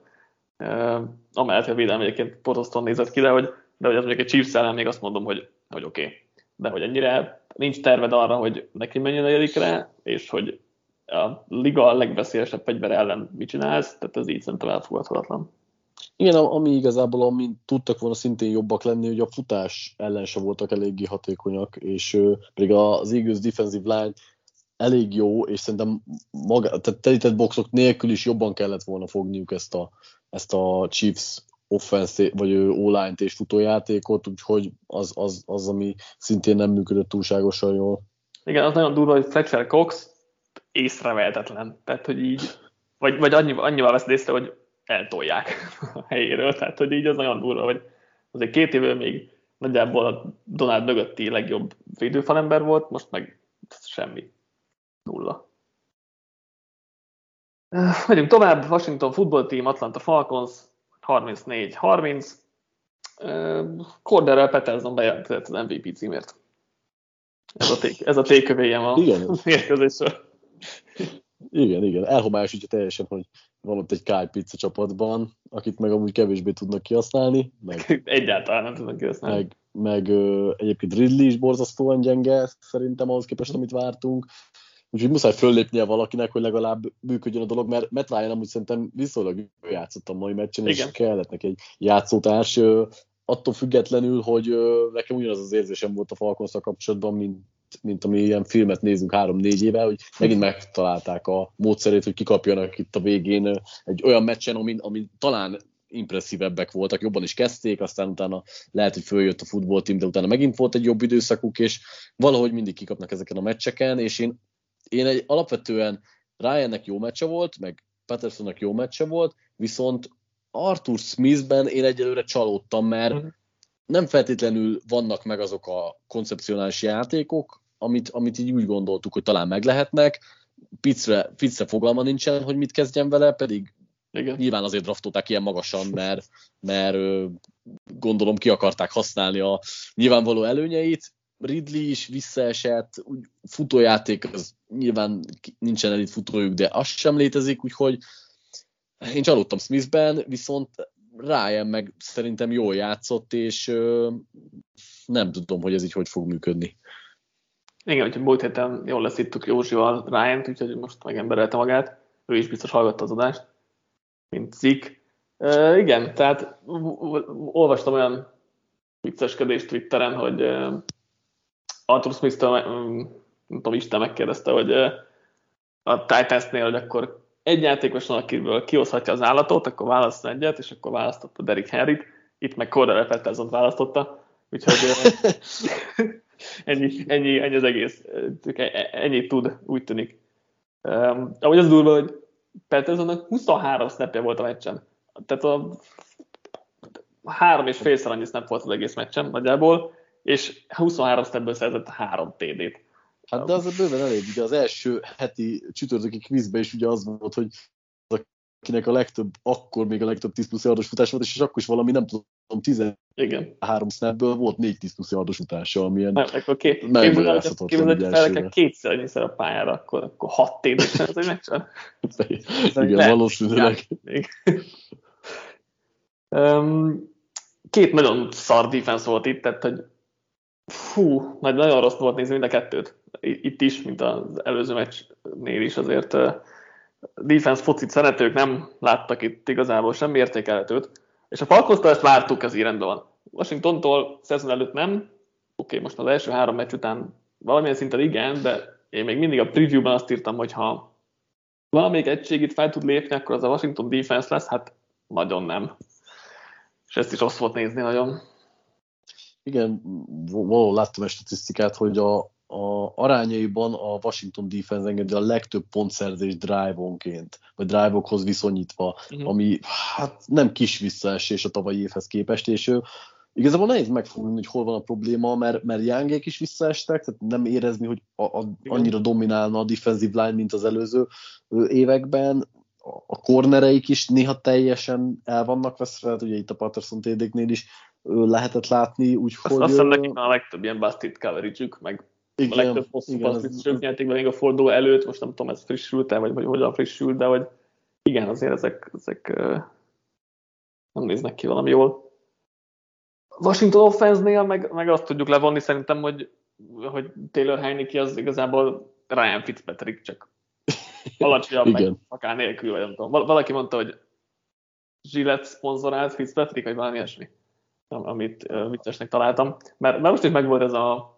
Amellett, hogy a védelem egyébként borzasztóan nézett ki, de hogy, de hogy az mondjuk egy Chiefs ellen még azt mondom, hogy, hogy oké. Okay. De hogy ennyire nincs terved arra, hogy neki menjen a negyedikre, és hogy a liga a legveszélyesebb fegyver ellen mit csinálsz, tehát ez így szerintem elfogadhatatlan. Igen, ami igazából, amint tudtak volna szintén jobbak lenni, hogy a futás ellen sem voltak eléggé hatékonyak, és pedig az Eagles defensive line elég jó, és szerintem maga, tehát telített boxok nélkül is jobban kellett volna fogniuk ezt a, ezt a Chiefs offense, vagy o-line-t és futójátékot, úgyhogy az, az, az, ami szintén nem működött túlságosan jól. Igen, az nagyon durva, hogy Fletcher Cox észrevehetetlen. Tehát, hogy így, vagy, vagy annyival, annyival veszed észre, hogy eltolják a helyéről. Tehát, hogy így az nagyon durva, hogy azért két évvel még nagyjából a Donald mögötti legjobb védőfalember volt, most meg semmi. Nulla. Megyünk tovább, Washington Football Team, Atlanta Falcons, harmincnégy harminc. Cordarrelle Patterson bejelentett az em vé pé címért. Ez a tékövéjem a mérkőzésről. Igen, igen. Elhomályosítja teljesen, hogy van ott egy Kyle Pitts a csapatban, akit meg amúgy kevésbé tudnak kihasználni. Meg, egyáltalán nem tudnak kihasználni. Meg, meg egyébként Ridley is borzasztóan gyenge, szerintem ahhoz képest, amit vártunk. Úgyhogy muszáj föllépnie valakinek, hogy legalább működjön a dolog, mert Matt Ryan amúgy szerintem viszonylag jól játszott a mai meccsen, igen. És kellett neki egy játszótárs. Attól függetlenül, hogy nekem ugyanaz az érzésem volt a Falconszal kapcsolatban, mint, mint ami ilyen filmet nézünk három-négy éve, hogy megint megtalálták a módszerét, hogy kikapjanak itt a végén egy olyan meccsen, amin, amin talán impresszívebbek voltak, jobban is kezdték, aztán utána lehet, hogy följött a futballteam, de utána megint volt egy jobb időszakuk, és valahogy mindig kikapnak ezeken a meccseken, és én Én egy alapvetően Ryannek jó meccse volt, meg Pattersonnak jó meccse volt, viszont Arthur Smithben én egyelőre csalódtam, mert uh-huh. nem feltétlenül vannak meg azok a koncepcionális játékok, amit, amit így úgy gondoltuk, hogy talán meg lehetnek. Pittsre, Pittsre fogalma nincsen, hogy mit kezdjen vele, pedig igen. Nyilván azért draftolták ilyen magasan, mert, mert gondolom ki akarták használni a nyilvánvaló előnyeit. Ridley is visszaesett, úgy futójáték, az nyilván nincsen elit futójuk, de az sem létezik, úgyhogy én csalódtam Smithben, viszont Ryan meg szerintem jól játszott, és ö, nem tudom, hogy ez így hogy fog működni. Igen, hogy múlt héten jól leszítük Józsival Ryant, úgyhogy most megemberelte magát, ő is biztos hallgatta az adást. mint cikk. Uh, igen, tehát olvastam olyan vicceskedést Twitteren, hogy uh, Arthur Smith-től, um, nem tudom, Isten megkérdezte, hogy uh, a Titansnél, hogy akkor egy játékosnak, akiből kihozhatja az állatot, akkor válaszol egyet, és akkor választotta Derrick Henryt, itt meg Cordell Patterson választotta, úgyhogy uh, ennyi, ennyi, ennyi az egész, ennyit tud, úgy tűnik. Um, ahogy az durva, hogy Pattersonnak huszonhárom snapje volt a meccsen. Tehát a három és félszer annyi snap volt az egész meccsen nagyjából, és huszonhárom snapből szerzett három té dét. Hát de az bőven elég, ugye az első heti csütörtöki quizben is ugye az volt, hogy az, akinek a legtöbb, akkor még a legtöbb tíz plusz yardos futás volt, és akkor is valami, nem tudom, tizenhárom snapből volt négy tíz plusz yardos futása, amilyen megmagyarázhatatlan egy elsőre. Kétszer annyiszor a pályára, akkor, akkor hat té dét sem, ez egy meccsen. Igen, valószínűleg. Két nagyon szar defense volt itt, tehát hogy fú, nagyon rossz volt nézni mind a kettőt. Itt is, mint az előző meccsnél is azért. Defense focit szeretők nem láttak itt igazából semmi értékelhetőt. És a Falconstól ezt vártuk, ez így rendben van. Washingtontól szezon előtt nem. Oké, okay, most az első három meccs után valamilyen szinten igen, de én még mindig a previewban azt írtam, hogy ha valamelyik egység itt fel tud lépni, akkor az a Washington defense lesz, hát nagyon nem. És ezt is rossz volt nézni nagyon. Igen, valahol láttam egy statisztikát, hogy a, a arányaiban a Washington defense engedi a legtöbb pontszerzés drive-onként, vagy drive-okhoz viszonyítva, uh-huh. ami hát nem kis visszaesés a tavalyi évhez képest, és ő, igazából nehéz megfogni, hogy hol van a probléma, mert, mert Young-ék is visszaestek, tehát nem érezni, hogy a, a, annyira dominálna a defensive line, mint az előző években. A kornereik is néha teljesen el vannak veszve, hát ugye itt a Patterson té déknél is lehetett látni, úgyhogy... Azt, azt hiszem nekik már a legtöbb ilyen busted coverage-ük, meg igen, a legtöbb hosszú busted-ük nyerték be még a forduló előtt, most nem tudom, ez frissült-e, vagy, vagy hogyan frissült, de vagy igen, azért ezek, ezek nem néznek ki valami jól. Washington offense-nél meg, meg azt tudjuk levonni szerintem, hogy, hogy Taylor Heinicke az igazából Ryan Fitzpatrick, csak alacsonyabb, meg akár nélkül, vagy nem tudom. Valaki mondta, hogy Gillette szponzorált Fitzpatrick, vagy valami ilyesmi, amit viccesnek találtam. Mert már most is megvolt ez a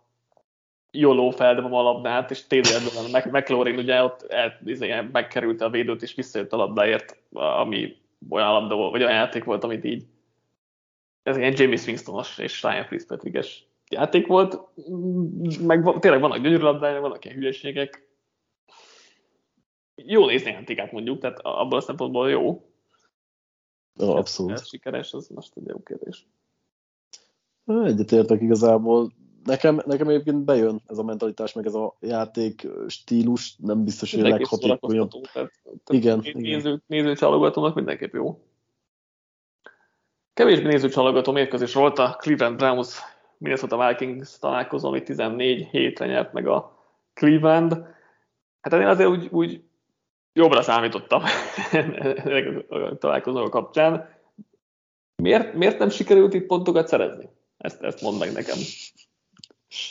jóló feldobom a labdát, és té dé-ben McLaurin ugye ott el, izé, megkerülte a védőt, és visszajött a labdáért, ami olyan labda volt, vagy olyan játék volt, amit így ez ilyen James Winston-os és Ryan Fitzpatrick-es játék volt. Meg tényleg vannak gyönyörű labdája, vannak ilyen hülyeségek. Jó nézni játékát mondjuk, tehát abban a szempontból jó. Ja, abszolút. Ez, ez sikeres, az most egy jó kérdés. Egyetértek igazából. Nekem, nekem egyébként bejön ez a mentalitás, meg ez a játék stílus, nem biztos, hogy a leghatékonyabb. Igen. Néző, nézőcsalogatónak mindenképp jó. Kevésbé nézőcsalogató mérkőzés volt a Cleveland Browns Minnesota Vikings találkozó, ami tizennégy hétre nyert meg a Cleveland. Hát én azért úgy, úgy jobbra számítottam a találkozók kapcsán. Miért, miért nem sikerült itt pontokat szerezni? Ezt, ezt mondd meg nekem.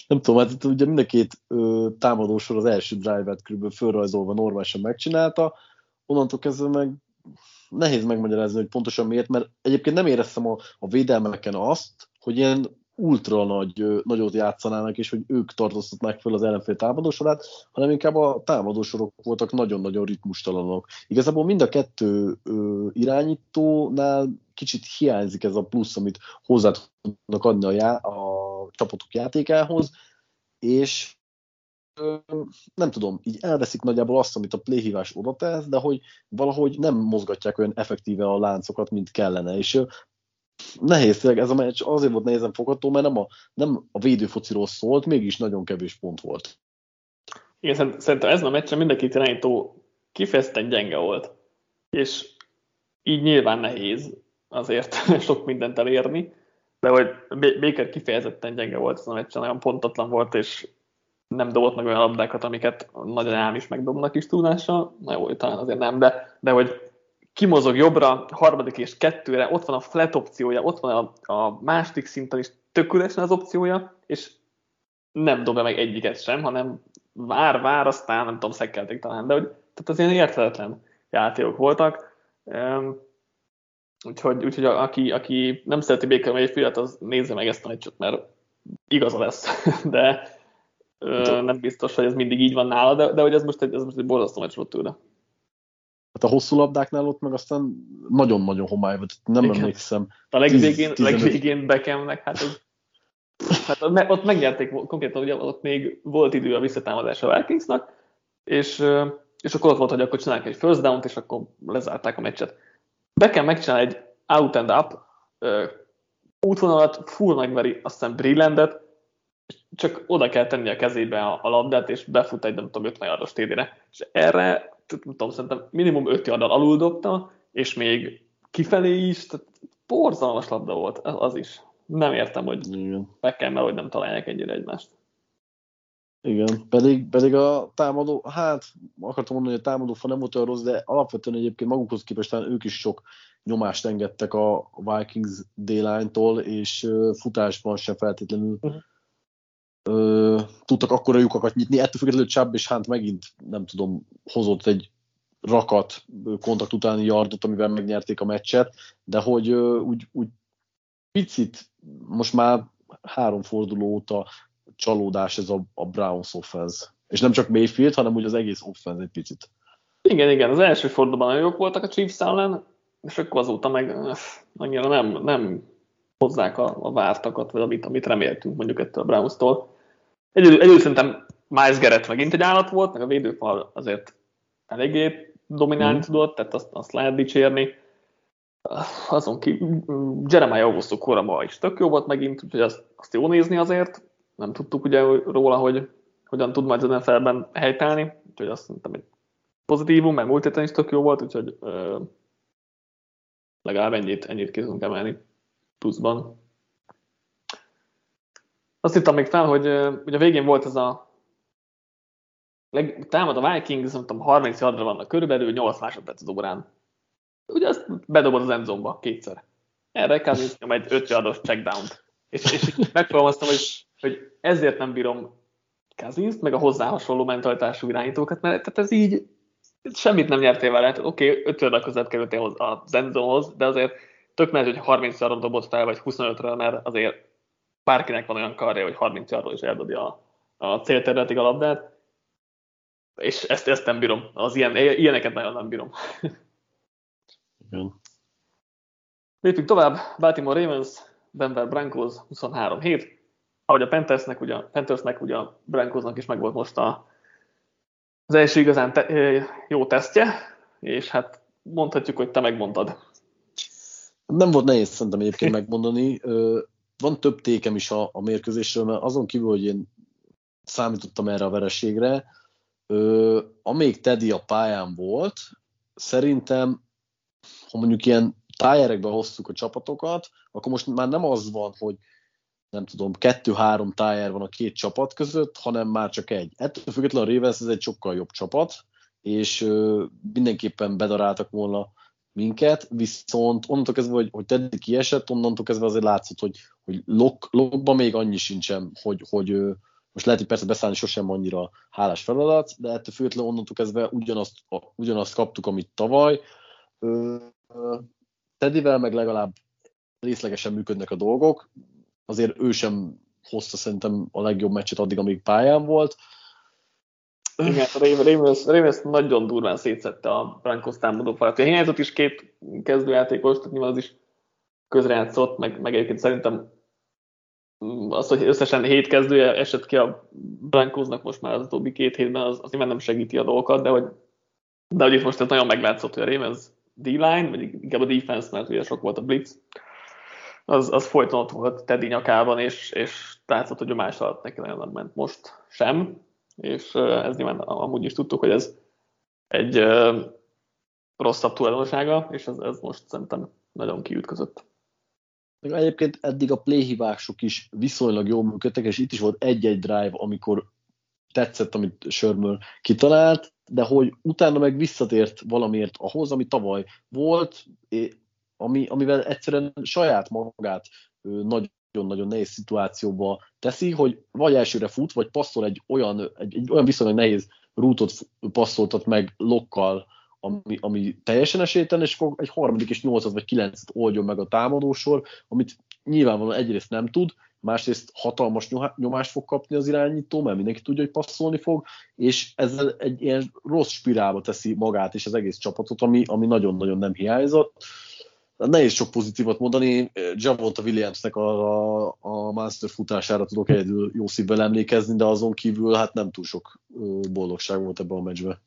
Nem tudom, hát itt ugye mind a két ö, támadósor az első drive-et körülbelül fölrajzolva normálisan megcsinálta, onnantól kezdve meg nehéz megmagyarázni, hogy pontosan miért, mert egyébként nem éreztem a, a védelmeken azt, hogy ilyen ultra nagy, nagyot játszanának, és hogy ők tartóztatnák fel az ellenfél támadósorát, hanem inkább a támadósorok voltak nagyon-nagyon ritmustalanok. Igazából mind a kettő ö, irányítónál kicsit hiányzik ez a plusz, amit hozzá tudnak adni a, já- a csapatok játékához, és ö, nem tudom, így elveszik nagyjából azt, amit a playhívás oda tesz, de hogy valahogy nem mozgatják olyan effektíve a láncokat, mint kellene, és nehéz, ez a meccs azért volt nehézen fogható, mert nem a, nem a védőfociról szólt, mégis nagyon kevés pont volt. Igen, szerintem ezen a meccsen mindenki irányító kifejezetten gyenge volt, és így nyilván nehéz azért sok mindent elérni, de hogy Baker kifejezetten gyenge volt ezen a meccsen, nagyon pontatlan volt, és nem dobott meg olyan labdákat, amiket nagyon ám is megdobnak is tudással, na jó, talán azért nem, de, de hogy kimozog jobbra, harmadik és kettőre, ott van a flat opciója, ott van a, a második szinten is tök üresen az opciója, és nem dobja meg egyiket sem, hanem vár, vár, aztán nem tudom, szekkelték talán, de hogy tehát az ilyen érthetetlen játékok voltak. Úgyhogy, úgyhogy aki, aki nem szereti Baker Mayfield-et, az nézze meg ezt a meccset, mert igaza lesz. De ö, nem biztos, hogy ez mindig így van nála, de, de hogy ez most egy, ez most egy borzasztó meccs volt tőle. Hát a hosszú labdáknál ott meg aztán nagyon-nagyon homály volt, nem igen. emlékszem. A legvégén, legvégén Beckhamnek, hát, az, hát ott megnyerték konkrétan, ugye ott még volt idő a visszatámadásra a Vikingsnak, és, és akkor ott volt, hogy akkor csinálják egy first down-t, és akkor lezárták a meccset. Beckham megcsinál egy out and up útvonalat, full megveri, aztán Breelandet, csak oda kell tenni a kezébe a, a labdát, és befut egy, nem tudom, ötven yardos té dére. És erre nem tudom, szerintem minimum öt yarddal alul dobta, és még kifelé is, tehát borzalmas labda volt, az is. Nem értem, hogy Beckhammel, hogy nem találják ennyire egymást. Igen, pedig, pedig a támadó, hát akartam mondani, hogy a támadófa nem volt olyan rossz, de alapvetően egyébként magukhoz képest ők is sok nyomást engedtek a Vikings D-line-tól, és futásban sem feltétlenül uh-huh. Ö, tudtak akkora lyukakat nyitni, ettől függetlenül Chubb és Hunt megint, nem tudom, hozott egy rakat kontakt utáni yardot, amivel megnyerték a meccset, de hogy ö, úgy, úgy picit, most már három forduló óta csalódás ez a, a Browns offense. És nem csak Mayfield, hanem úgy az egész offense egy picit. Igen, igen, az első fordulóban nagyon jók voltak a Chiefs ellen, és akkor azóta meg annyira nem, nem hozzák a, a vártakat, vagy amit, amit reméltünk mondjuk ettől a Brownstól. Egyedül, egyedül szerintem Miles Garrett megint egy állat volt, meg a védőfal azért eléggé dominálni mm. tudott, tehát azt, azt lehet dicsérni. Azon ki, Jeremiah Augusto korában is tök jó volt megint, úgyhogy azt, azt jó nézni azért. Nem tudtuk ugye róla, hogy hogyan tud majd az en ef el-ben helytállni, úgyhogy azt szerintem egy pozitívum, mert múlt héten is tök jó volt, úgyhogy ö, legalább ennyit, ennyit ki tudunk emelni pluszban. Azt hittem még fel, hogy ugye a végén volt ez a leg, támad a Vikings, nem tudom, harminc yardra vannak körülbelül, nyolc másodperc az órán. Ugye ezt bedobod az endzomba kétszer. Erre kell nyom egy öt yardos checkdownt. És, és megfogalmaztam, hogy, hogy ezért nem bírom Kazinst, meg a hozzá hasonló mentalitású irányítókat, mert tehát ez így semmit nem nyertél vele. Oké, okay, öt yarddal között kerültél a endzomhoz, de azért tök mehet, hogy harminc yardra dobott fel, vagy huszonötre, mert azért bárkinek van olyan karré, hogy harminc yardról is eldobja a, a célterületig a labdát, és ezt, ezt nem bírom. Az ilyen, ilyeneket nagyon nem bírom. Igen. Lépjük tovább. Baltimore Ravens, Denver Broncos huszonhárom hét. Ahogy a Panthersnek, ugye, Panthersnek, ugye a Broncosnak is megvolt most a, az első igazán te, jó tesztje, és hát mondhatjuk, hogy te megmondtad. Nem volt nehéz szerintem egyébként megmondani. Van több tékem is a, a mérkőzésről, mert azon kívül, hogy én számítottam erre a vereségre, ö, amíg Teddy a pályán volt, szerintem, ha mondjuk ilyen tájerekbe hoztuk a csapatokat, akkor most már nem az van, hogy nem tudom, kettő-három tájer van a két csapat között, hanem már csak egy. Ettől függetlenül a Ravens ez egy sokkal jobb csapat, és ö, mindenképpen bedaráltak volna minket, viszont onnantól kezdve, hogy, hogy Teddy kiesett, onnantól kezdve azért látszott, hogy, hogy lok, lokban még annyi sincsen, hogy, hogy most lehet, hogy persze beszállni sosem annyira hálás feladat, de ettől főtlenül onnantól kezdve ugyanazt, ugyanazt kaptuk, amit tavaly. Teddyvel meg legalább részlegesen működnek a dolgok, azért ő sem hozta szerintem a legjobb meccset addig, amíg pályán volt. Igen, Ravens, Ravens nagyon durván szétszette a Broncos támadó falat. Hiányzott is két kezdőjátékos, tehát nyilván az is közrejátszott, meg, meg egyébként szerintem az, hogy összesen hét kezdője esett ki a Broncosnak most már az utóbbi két hétben, az, az nyilván nem segíti a dolgokat, de hogy, de hogy itt most ez nagyon meglátszott, hogy a Ravens D-line, vagy inkább a defense, mert ugye sok volt a blitz, az, az folyton ott volt Teddy nyakában, és, és látszott, hogy a más alatt neki nagyon nem ment most sem, és ez nyilván amúgy is tudtuk, hogy ez egy ö, rosszabb tulajdonsága, és ez, ez most szerintem nagyon kiütközött. Egyébként eddig a playhívások is viszonylag jól működtek, és itt is volt egy-egy drive, amikor tetszett, amit Shermer kitalált, de hogy utána meg visszatért valamiért ahhoz, ami tavaly volt, ami, amivel egyszerűen saját magát nagy nagyon-nagyon nehéz szituációba teszi, hogy vagy elsőre fut, vagy passzol egy olyan, egy, egy olyan viszonylag nehéz rútot passzoltat meg lokkal ami, ami teljesen esélytelen, és akkor egy harmadik és nyolcad vagy kilencet oldjon meg a támadósor, amit nyilvánvalóan egyrészt nem tud, másrészt hatalmas nyomást fog kapni az irányító, mert mindenki tudja, hogy passzolni fog, és ezzel egy ilyen rossz spirálba teszi magát és az egész csapatot, ami, ami nagyon-nagyon nem hiányzott. Nehéz sok pozitívat mondani, Javonta Williamsnek a, a, a Monster futására tudok egyedül jó szívvel emlékezni, de azon kívül hát nem túl sok boldogság volt ebben a meccsben.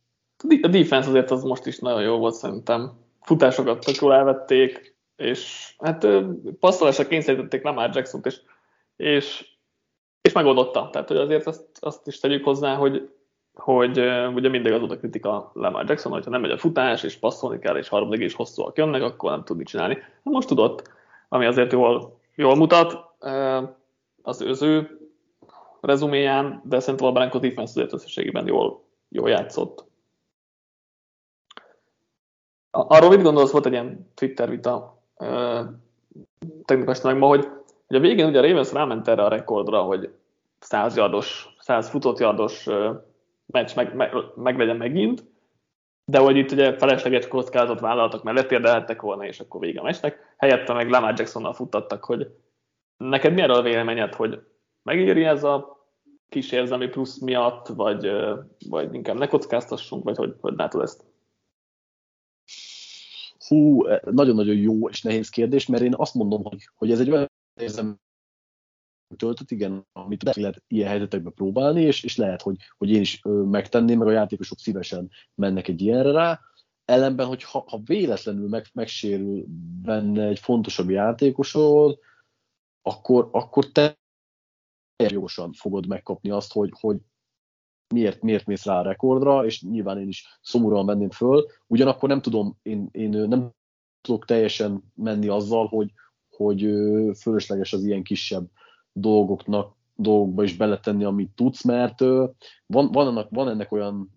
A defense azért az most is nagyon jó volt szerintem. Futásokat tök jól elvették, és hát passzolásra kényszerítették Lamar Jacksont, és, és, és megoldotta. Tehát hogy azért azt, azt is tegyük hozzá, hogy, hogy ugye mindig az oda kritika Lamar Jackson, hogyha nem megy a futás, és passzolni kell, és harmadik és hosszúak jönnek, akkor nem tud mit csinálni. Most tudott, ami azért jól, jól mutat az őző rezuméján, de szerintem a Broncos defense azért összességében jól, jól játszott. Arról mit gondolsz, volt egy ilyen Twitter vita euh, technikusnak ma, hogy, hogy a végén ugye a Ravens ráment erre a rekordra, hogy száz futott yardos euh, meccs meg, meg, meglegyen megint, de hogy itt ugye felesleges kockázatot vállaltak, mert letérdelhettek volna, és akkor vége a meccsnek. Helyette meg Lamar Jacksonnal futtattak, hogy neked mi erről a véleményed, hogy megéri ez a kis érzelmi plusz miatt, vagy, vagy inkább ne kockáztassunk, vagy hogy, hogy látod ezt? Hú, nagyon-nagyon jó és nehéz kérdés, mert én azt mondom, hogy, hogy ez egy olyan érzelmi töltet, igen, amit lehet ilyen helyzetekben próbálni, és, és lehet, hogy, hogy én is megtenném, meg a játékosok szívesen mennek egy ilyenre rá. Ellenben, hogy ha, ha véletlenül meg, megsérül benne egy fontosabb játékosod, akkor, akkor te jogosan fogod megkapni azt, hogy, hogy Miért, miért mész rá a rekordra, és nyilván én is szomorúan menném föl. Ugyanakkor nem tudom, én, én nem tudok teljesen menni azzal, hogy, hogy fölösleges az ilyen kisebb dolgoknak, dolgokba is beletenni, amit tudsz, mert van, van, ennek, van ennek olyan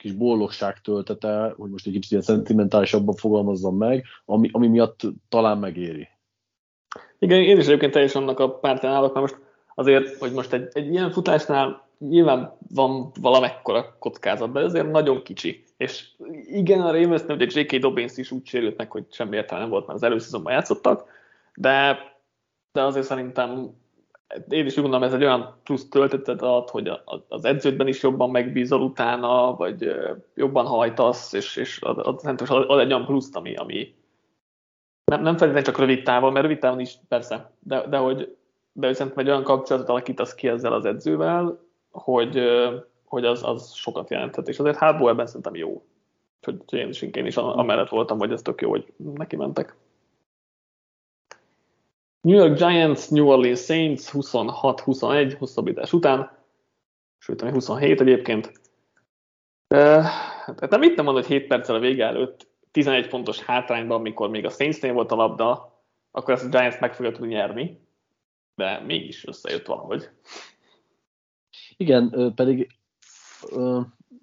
kis boldogság töltete, hogy most egy kicsit ilyen szentimentálisabban fogalmazzam meg, ami, ami miatt talán megéri. Igen, én is egyébként teljesen annak a pártán állok, mert most azért, hogy most egy, egy ilyen futásnál nyilván van valamekkora kockázat, de ezért nagyon kicsi. És igen, a Ravensnél ugye jé ká. Dobbins is úgy sérült meg, hogy semmi értelme nem volt, mert az előszezonban játszottak, de, de azért szerintem én is úgy gondolom, ez egy olyan plusz töltetet ad, hogy az edződben is jobban megbízol utána, vagy jobban hajtasz, és, és ad, ad, ad egy olyan pluszt, ami, ami nem, nem feltétlenül csak rövid távon, mert rövid távon is persze, de, de hogy de viszont egy olyan kapcsolatot alakítasz ki ezzel az edzővel, hogy, hogy az, az sokat jelentett, és azért hátból ebben szerintem jó. Úgyhogy én is, én is amellett voltam, hogy ez tök jó, hogy neki mentek. New York Giants, New Orleans Saints huszonhat huszonegy hosszabbítás után, sőt, ami huszonhét egyébként. Tehát nem itt nem mondom, hogy hét perccel a vége előtt, tizenegy pontos hátrányban, amikor még a Saintsnél volt a labda, akkor ezt a Giants meg fogja tudni nyerni, de mégis összejött valahogy. Igen, pedig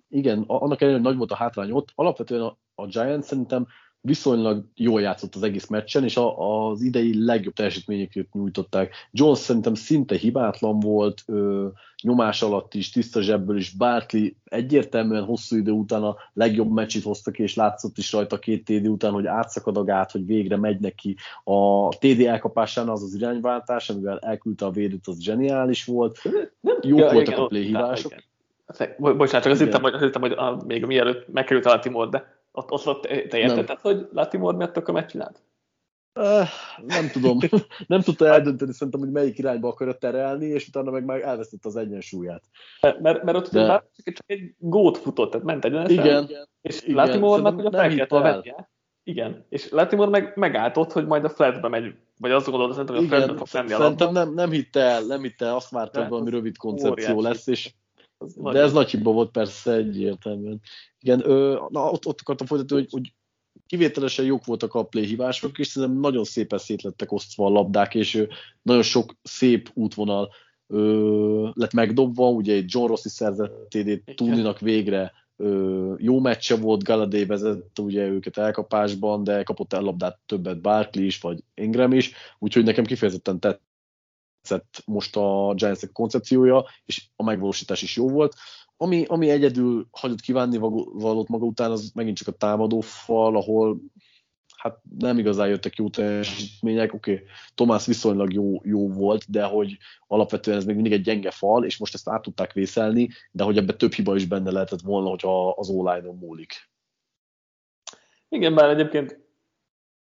igen, annak ellenére nagy volt a hátrány ott. Alapvetően a, a Giants szerintem viszonylag jól játszott az egész meccsen, és a, az idei legjobb teljesítményeket nyújtották. Jones szerintem szinte hibátlan volt, ö, nyomás alatt is, tiszta zsebből is, Barkley egyértelműen hosszú idő után a legjobb meccsit hozta ki, és látszott is rajta két té dé után, hogy átszakad a gát, hogy végre megy neki. A té dé elkapásán az az irányváltás, amivel elküldte a védőt, az zseniális volt. Jók ja, voltak igen, a play hibások. Bocsánat, csak azt hittem, hogy, azt hittem, hogy a, még mielőtt megkerült a Timor, de Ott, ott te érted, tehát, hogy Latimore miatt akkor megcsinált? Uh, nem tudom. Nem tudta eldönteni szerintem, hogy melyik irányba akarja terelni, és utána meg már elvesztett az egyensúlyát. Mert, mert ott de... csak egy gót futott, tehát ment egyenesen. Igen. És Latimore-nak ugye fel kellett a vennie. Igen. És Latimore meg megállt ott, hogy majd a flatbe megy. Vagy azt gondolod, szerintem, hogy a flatbe fog menni a labba. Szerintem nem, nem hitte el, nem hitte el, azt vártam, valami rövid koncepció lesz, és de ez nagy hiba volt persze egyértelműen. Igen, ö, na, ott, ott akartam folytatni, hogy, hogy kivételesen jók voltak a play hívások, és szerintem nagyon szépen szétlettek osztva a labdák, és ö, nagyon sok szép útvonal ö, lett megdobva, ugye itt John Rossi szerzett té dét, Tuninak végre ö, jó meccse volt, Galladay vezette ugye őket elkapásban, de kapott el labdát többet Barkley is, vagy Ingram is, úgyhogy nekem kifejezetten tett most a Giants koncepciója, és a megvalósítás is jó volt. Ami, ami egyedül hagyott kívánni valót maga után, az megint csak a támadó fal, ahol hát nem igazán jöttek jó teljesítmények. Oké, okay, Tomás viszonylag jó, jó volt, de hogy alapvetően ez még mindig egy gyenge fal, és most ezt át tudták vészelni, de hogy ebben több hiba is benne lehetett volna, hogyha az online-on múlik. Igen, bár egyébként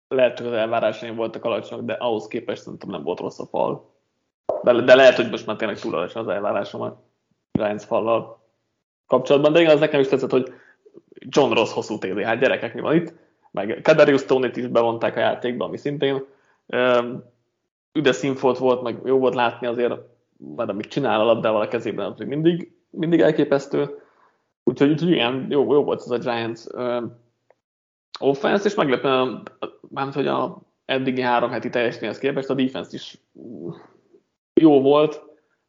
lehet, hogy az elvárásai voltak alacsonyak, de ahhoz képest szerintem nem volt rossz a fal. De, de lehet, hogy most már tényleg túl alacsony az elvárásom a Giants fallal kapcsolatban, de igen, az nekem is tetszett, hogy John Ross hosszú téli, hát gyerekek, mi van itt, meg Kadarius Toney-t is bevonták a játékba, ami szintén üdes színfolt volt, meg jó volt látni azért, mert amit csinál a labdával a kezében, az mindig, mindig elképesztő, úgyhogy, úgyhogy igen, jó, jó volt ez a Giants offense, és meglepően, mert hogy a eddigi három heti teljesítményhez képest a defense is jó volt,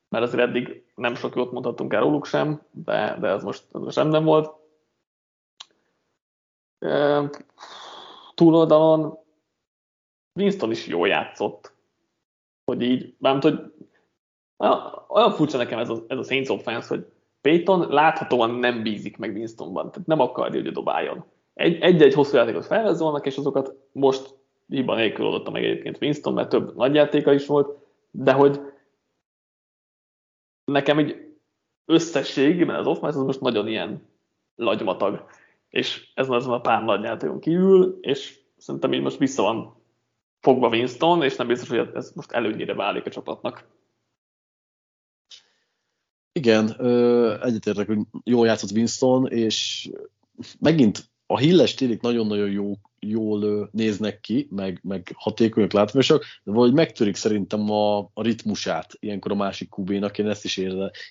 mert azért eddig nem sok jót mondhattunk el róluk sem, de, de ez most rendben volt. E, túloldalon Winston is jól játszott, hogy így, mert hogy olyan furcsa nekem ez a, ez a Saints offense, hogy Payton láthatóan nem bízik meg Winstonban, tehát nem akarja, hogy dobáljon. Egy, egy-egy hosszú játékot felvezolnak, és azokat most hiba nélkül oldotta meg egyébként Winston, mert több nagy játéka is volt, de hogy nekem így összességében az offense az most nagyon ilyen lagymatag, és ez már a pár nagy játékon kívül, és szerintem így most vissza van fogva Winston, és nem biztos, hogy ez most előnyére válik a csapatnak. Igen, egyetértek, hogy jól játszott Winston, és megint a Hill-es télik nagyon-nagyon jó, jól néznek ki, meg, meg hatékonyak, látványosak, de valahogy megtörik szerintem a, a ritmusát ilyenkor a másik kubénak, én ezt is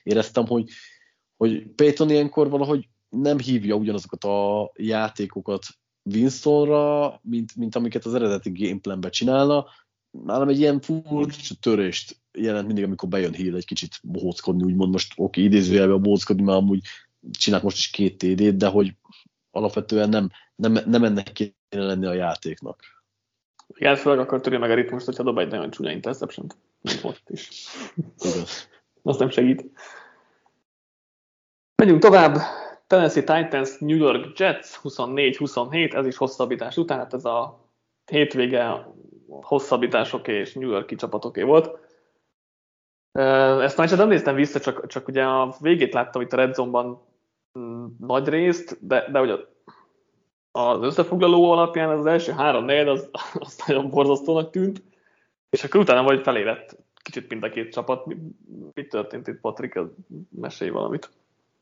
éreztem, hogy, hogy Payton ilyenkor valahogy nem hívja ugyanazokat a játékokat Winstonra, mint, mint amiket az eredeti gameplanben csinálna. Nálam egy ilyen furcsa törést jelent mindig, amikor bejön Hill egy kicsit bohóckodni, úgymond most oké, idézőjelben bohóckodni, mert amúgy csinált most is két té dét, de hogy alapvetően nem, nem, nem ennek kéne lenni a játéknak. Igen, főleg akkor törje meg a ritmust, hogyha dob egy nagyon csúnya interception-t. Ott is. Azt nem segít. Menjünk tovább. Tennessee Titans, New York Jets, huszonnégy huszonhét, ez is hosszabbítás után, hát ez a hétvége hosszabbításoké és New York-i csapatoké volt. Ezt már nem néztem vissza, csak, csak ugye a végét láttam itt a Red Zone-ban nagy részt, de, de ugye az összefoglaló alapján az első három negyed az, az nagyon borzasztónak tűnt, és akkor utána vagy felérett kicsit mind a két csapat. Mi, mi történt itt, Patrik? Mesélj valamit.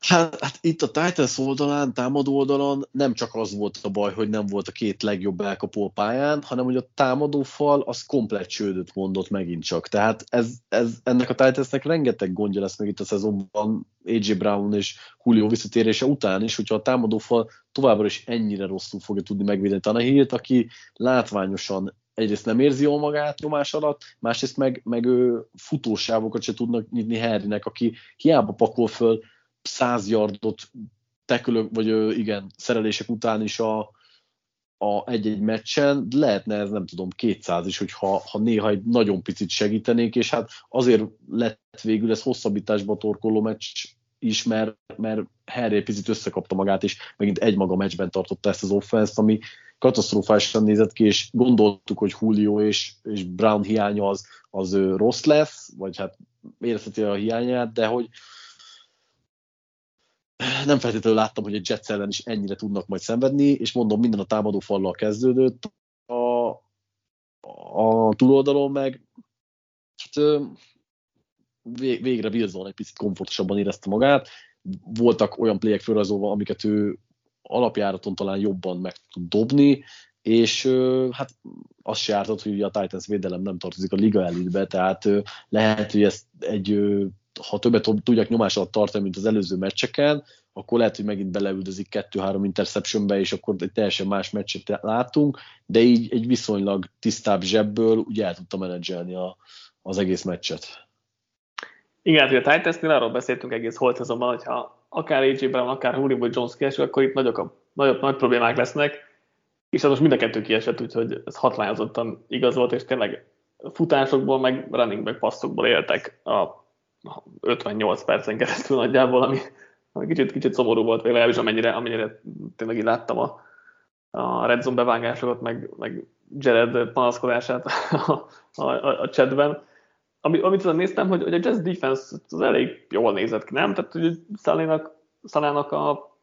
Hát, hát itt a Titans oldalán, támadó oldalon nem csak az volt a baj, hogy nem volt a két legjobb elkapó pályán, hanem hogy a támadó fal az komplett csődöt mondott megint csak. Tehát ez, ez, ennek a Titansnek rengeteg gondja lesz meg itt a szezonban á jé Brown és Julio visszatérése után is, hogyha a támadó fal továbbra is ennyire rosszul fogja tudni megvédeni Tannehilt, aki látványosan egyrészt nem érzi jól magát nyomás alatt, másrészt meg, meg ő futósávokat se tudnak nyitni Harrynek, aki hiába pakol föl száz yardot tekülök, vagy igen, szerelések után is a, a egy-egy meccsen, lehetne ez, nem tudom, kétszáz is, hogyha ha néha egy nagyon picit segítenék, és hát azért lett végül ez hosszabbításba torkoló meccs is, mert, mert Harry picit összekapta magát, és megint egymaga meccsben tartotta ezt az offenszt, ami katasztrofálisan nézett ki, és gondoltuk, hogy Julio és, és Brown hiánya az, az rossz lesz, vagy hát érezheti a hiányát, de hogy nem feltétlenül láttam, hogy a Jets ellen is ennyire tudnak majd szenvedni, és mondom, minden a támadó fallal kezdődött a, a túloldalon, meg hát, végre Wilson egy picit komfortosabban érezte magát. Voltak olyan playek felrajzolva, amiket ő alapjáraton talán jobban meg tud dobni, és hát az se ártott, hogy a Titans védelem nem tartozik a liga elitbe, tehát lehet, hogy ezt egy... ha többet tudják nyomás alatt tartani, mint az előző meccseken, akkor lehet, hogy megint beleüldözik kettő-három interceptionbe, és akkor egy teljesen más meccset látunk, de így egy viszonylag tisztább zsebből ugye el tudta menedzselni a, az egész meccset. Igen, hogy a Titans-nél arról beszéltünk egész holt azonban, hogyha akár á jé-ben, akár Hulley vagy Jones kiesik, akkor itt nagyobb, nagyobb nagy problémák lesznek, és az most mind a kettő kiesett, úgyhogy ez hatványozottan igaz volt, és tényleg futásokból, meg running back passzokból éltek a ötvennyolc percen keresztül nagyjából, ami Kicsit, kicsit szomorú volt végül, és amennyire, amennyire tényleg így láttam a, a red zone bevágásokat, meg, meg Jared panaszkodását a, a, a, a chatben. Ami, amit azon néztem, hogy, hogy a Jets defense az elég jól nézett ki, nem? Tehát, hogy Szalának, Szalának a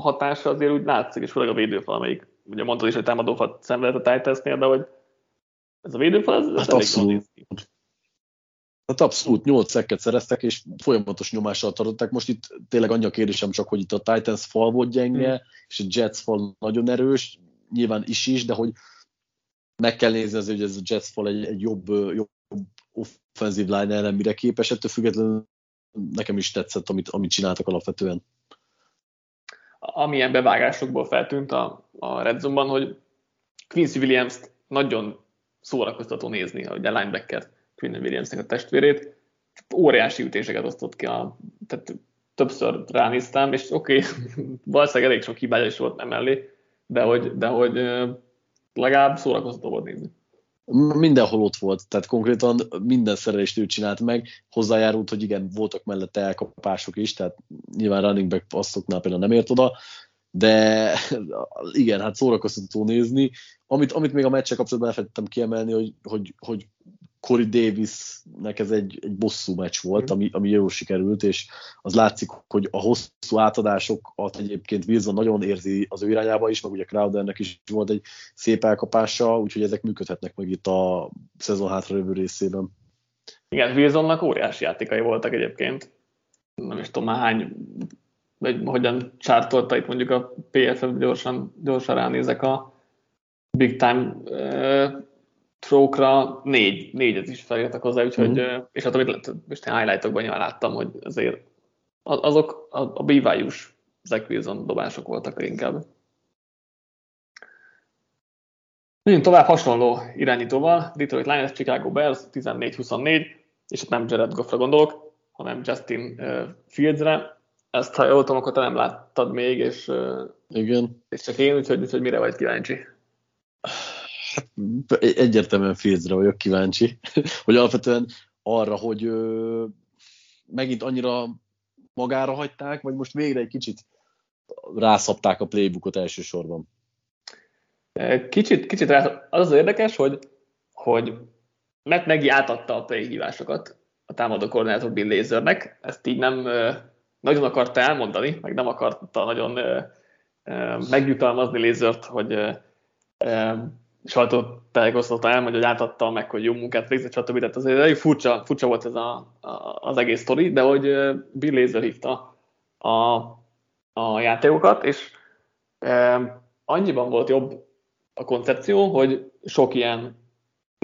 hatása azért úgy látszik, és főleg a védőfal, amelyik ugye mondtad is, hogy támadófal szenvedett a Titansnél, de hogy ez a védőfal, ez, ez hát elég jól néz ki. Hát abszolút, nyolc szekket szereztek, és folyamatos nyomással tartották. Most itt tényleg annyi a kérdésem csak, hogy itt a Titans fal volt gyenge, mm. és a Jets fal nagyon erős, nyilván is is, de hogy meg kell nézni azért, hogy ez a Jets fal egy, egy jobb, jobb offensive line ellen mire képes, ettől függetlenül nekem is tetszett, amit, amit csináltak alapvetően. Amilyen bevágásokból feltűnt a, a Red Zone-ban, hogy Quincy Williams-t nagyon szórakoztató nézni, ugye a linebacker Quinn Williamsnek a testvérét, óriási ütéseket osztott ki, a, tehát többször ránéztem, és oké, okay, valószínűleg elég sok hibája is volt emellé, de hogy, de hogy legalább szórakoztató volt nézni. Mindenhol ott volt, tehát konkrétan minden szerelést ő csinált meg, hozzájárult, hogy igen, voltak mellette elkapások is, tehát nyilván running back passzoknál például nem ért oda, de igen, hát szórakoztató nézni. Amit, amit még a meccsel kapcsolatban elfelejtettem kiemelni, hogy, hogy, hogy Corey Davisnek ez egy, egy bosszú meccs volt, ami, ami jól sikerült, és az látszik, hogy a hosszú átadásokat egyébként Wilson nagyon érzi az ő irányába is, meg ugye Crowdernek is volt egy szép elkapása, úgyhogy ezek működhetnek meg itt a szezon hátralévő részében. Igen, Wilsonnak óriási játékai voltak egyébként. Nem is tudom már hány, vagy hogyan csártolta itt mondjuk a pé ef ef, gyorsan, gyorsan ránézek a big time uh, trókra, négy, négyet is felírtak hozzá, úgyhogy, mm. és hát amit most én highlightokban nyilván láttam, hogy azért azok a, a bé vé u-s Zach Wilson dobások voltak inkább. Nagyon tovább hasonló irányítóval, Detroit Lions, Chicago Bears, tizennégy huszonnégy, és hát nem Jared Goffra gondolok, hanem Justin uh, Fieldsre. Ezt ha jól tudom, akkor te nem láttad még, és, uh, igen. És csak én, úgyhogy, úgyhogy mire vagy kíváncsi? Hát egyértelműen Fieldsre vagyok kíváncsi, hogy alapvetően arra, hogy ö, megint annyira magára hagyták, vagy most végre egy kicsit rászapták a playbookot elsősorban. Kicsit, kicsit rá, az az érdekes, hogy, hogy Matt Nagy átadta a play hívásokat a támadó koordinátor Bill Lazornek, ezt így nem ö, nagyon akarta elmondani, meg nem akarta nagyon ö, ö, megjutalmazni Lazort, hogy ö, ö, sajtótájékoztatóan, hogy átadta meg, hogy jó munkát végzett, stb. Tehát azért elég furcsa, furcsa volt ez a, a, az egész sztori, de hogy Bill Lazor hívta a, a játékokat, és e, annyiban volt jobb a koncepció, hogy sok ilyen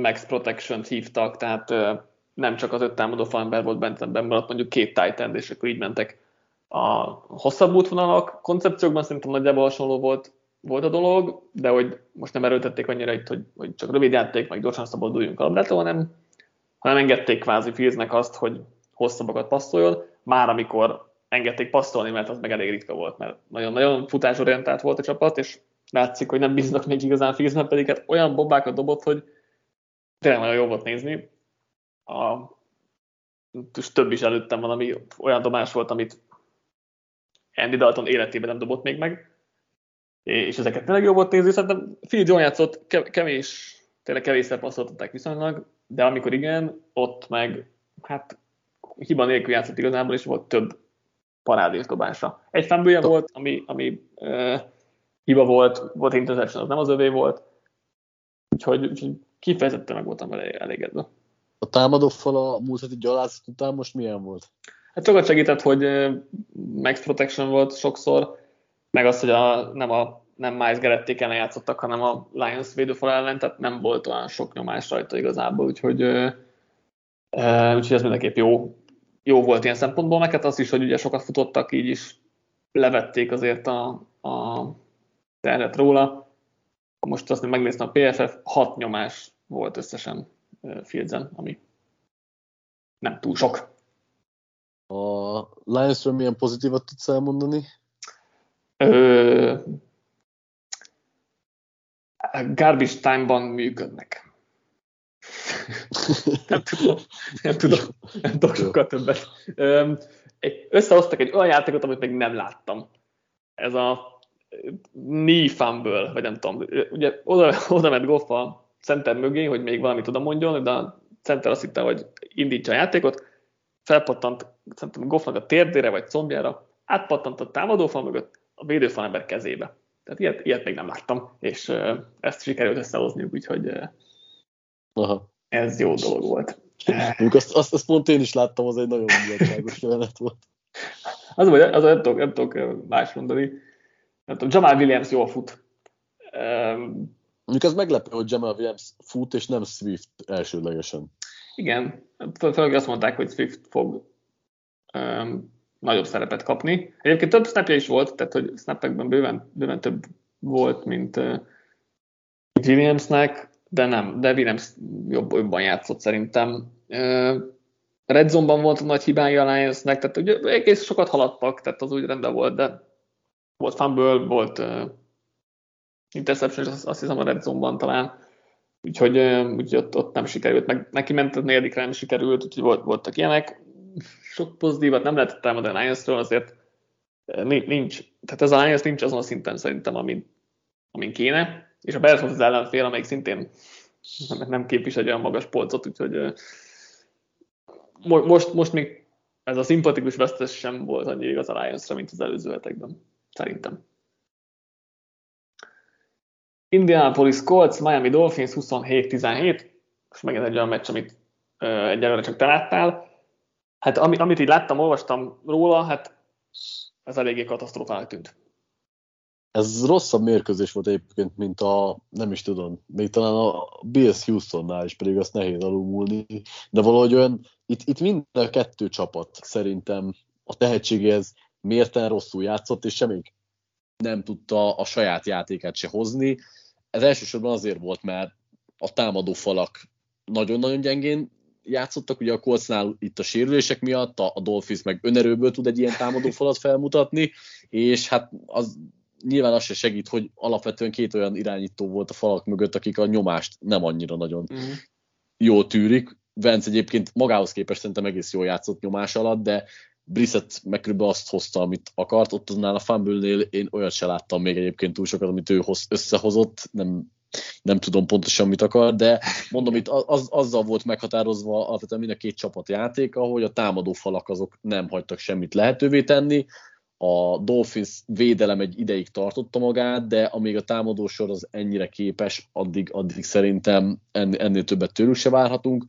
max protection-t hívtak, tehát e, nem csak az öt támadó falember volt bent, bent maradt mondjuk két tight end, és akkor így mentek a hosszabb útvonalak. Koncepciókban szerintem nagyjából hasonló volt, volt a dolog, de hogy most nem erőltették annyira itt, hogy, hogy csak rövid játék, meg gyorsan szabaduljunk a labdától, hanem, hanem engedték kvázi Fieldsnek azt, hogy hosszabbakat passzoljon, már amikor engedték passzolni, mert az meg elég ritka volt, mert nagyon-nagyon futásorientált volt a csapat, és látszik, hogy nem bíznak még igazán Fieldsnek, pedig hát olyan bombákat dobott, hogy tényleg nagyon jó volt nézni. A, több is előttem van, ami olyan dobás volt, amit Andy Dalton életében nem dobott még meg, és ezeket tényleg jó volt nézni, szerintem Fields jól játszott, kevés, tényleg kevésszer passzoltatták viszonylag, de amikor igen, ott meg hát hiba nélkül játszott igazából, és volt több parádés dobása. Egy fumble-je volt, ami, ami uh, hiba volt, volt interception, az nem az övé volt, úgyhogy, úgyhogy kifejezetten meg voltam vele elégedve. A támadófal a múlt heti gyalázat után most milyen volt? Hát sokat segített, hogy uh, max protection volt sokszor, meg az, hogy a, nem, a, nem Miles Garrették ellen játszottak, hanem a Lions védőfal ellen, tehát nem volt olyan sok nyomás rajta igazából, úgyhogy, ö, ö, úgyhogy ez mindenképp jó, jó volt ilyen szempontból. Meg hát az is, hogy ugye sokat futottak, így is levették azért a, a terhet róla. Most azt megnéztem a pé ef ef, hat nyomás volt összesen Fieldsen, ami nem túl sok. A Lionsről milyen pozitívat tudsz elmondani? Ö, garbage time-ban működnek. nem tudom, nem tudok sokkal többet. Ö, egy, összehoztak egy olyan játékot, amit még nem láttam. Ez a knee fumble, vagy nem tudom. Ugye oda, oda ment Goff a center mögé, hogy még valamit oda mondjon, de a center azt hitte, hogy indítsa a játékot, felpattant szerintem Goffnak a térdére, vagy combjára, átpattant a támadófal mögött a védőfal ember kezébe. Tehát ilyet, ilyet még nem láttam, és ezt sikerült összehozniuk, úgyhogy aha. Ez jó dolog volt. Azt, azt, azt pont én is láttam, az egy nagyon mulatságos jelenet volt. Az, hogy az, nem tudok, nem tudok más mondani. Nem tudom, Jamal Williams jól fut. Mondjuk az meglepő, hogy Jamal Williams fut, és nem Swift elsődlegesen. Igen, főleg azt mondták, hogy Swift fog um, nagyobb szerepet kapni. Egyébként több snapja is volt, tehát hogy snapekben bőven, bőven több volt, mint uh, Williamsnek, de nem, de Williams jobb, jobban játszott szerintem. Uh, Red Zone-ban volt a nagy hibája a Lionsnek, tehát ugye egész sokat haladtak, tehát az úgy rendben volt, de volt fumble, volt uh, interception, azt, azt hiszem a Red Zone-ban talán. Úgyhogy, úgyhogy ott, ott nem sikerült, meg neki ment a negyedikre, nem sikerült, úgyhogy volt, voltak ilyenek. Sok pozitívat nem lehetett támadni a Lionsről, azért nincs, tehát ez a Lions nincs azon a szinten szerintem, amin, amin kéne, és a Bears volt az ellenfél, amelyik szintén nem képvisel olyan magas polcot, úgyhogy most, most még ez a szimpatikus vesztes sem volt annyira igaz a Lionsra, mint az előző hetekben, szerintem. Indianapolis Colts, Miami Dolphins huszonhét tizenhét, és megint egy olyan meccs, amit ö, egyelőre csak te láttál. Hát ami, amit így láttam, olvastam róla, hát ez eléggé katasztrófának tűnt. Ez rosszabb mérkőzés volt egyébként, mint a, nem is tudom, még talán a Bills Houstonnál is, pedig azt nehéz alulmúlni, de valahogy olyan, itt, itt mind a kettő csapat szerintem a tehetségéhez mérten rosszul játszott, és semmi nem tudta a saját játékát se hozni. Ez elsősorban azért volt, mert a támadó falak nagyon-nagyon gyengén játszottak, ugye a Coltsnál itt a sérülések miatt, a Dolphins meg önerőből tud egy ilyen támadó falat felmutatni, és hát az nyilván az se segít, hogy alapvetően két olyan irányító volt a falak mögött, akik a nyomást nem annyira nagyon uh-huh. jól tűrik. Vence egyébként magához képest szerintem egész jól játszott nyomás alatt, de Brissett meg körülbelül azt hozta, amit akart, ott annál a fumble-nél én olyat se láttam még egyébként túl sokat, amit ő összehozott, nem, nem tudom pontosan mit akar, de mondom, itt az, azzal volt meghatározva alapvetően mind a két csapat játéka, hogy a támadó falak azok nem hagytak semmit lehetővé tenni, a Dolphins védelem egy ideig tartotta magát, de amíg a támadósor az ennyire képes, addig, addig szerintem ennél többet tőlük se várhatunk.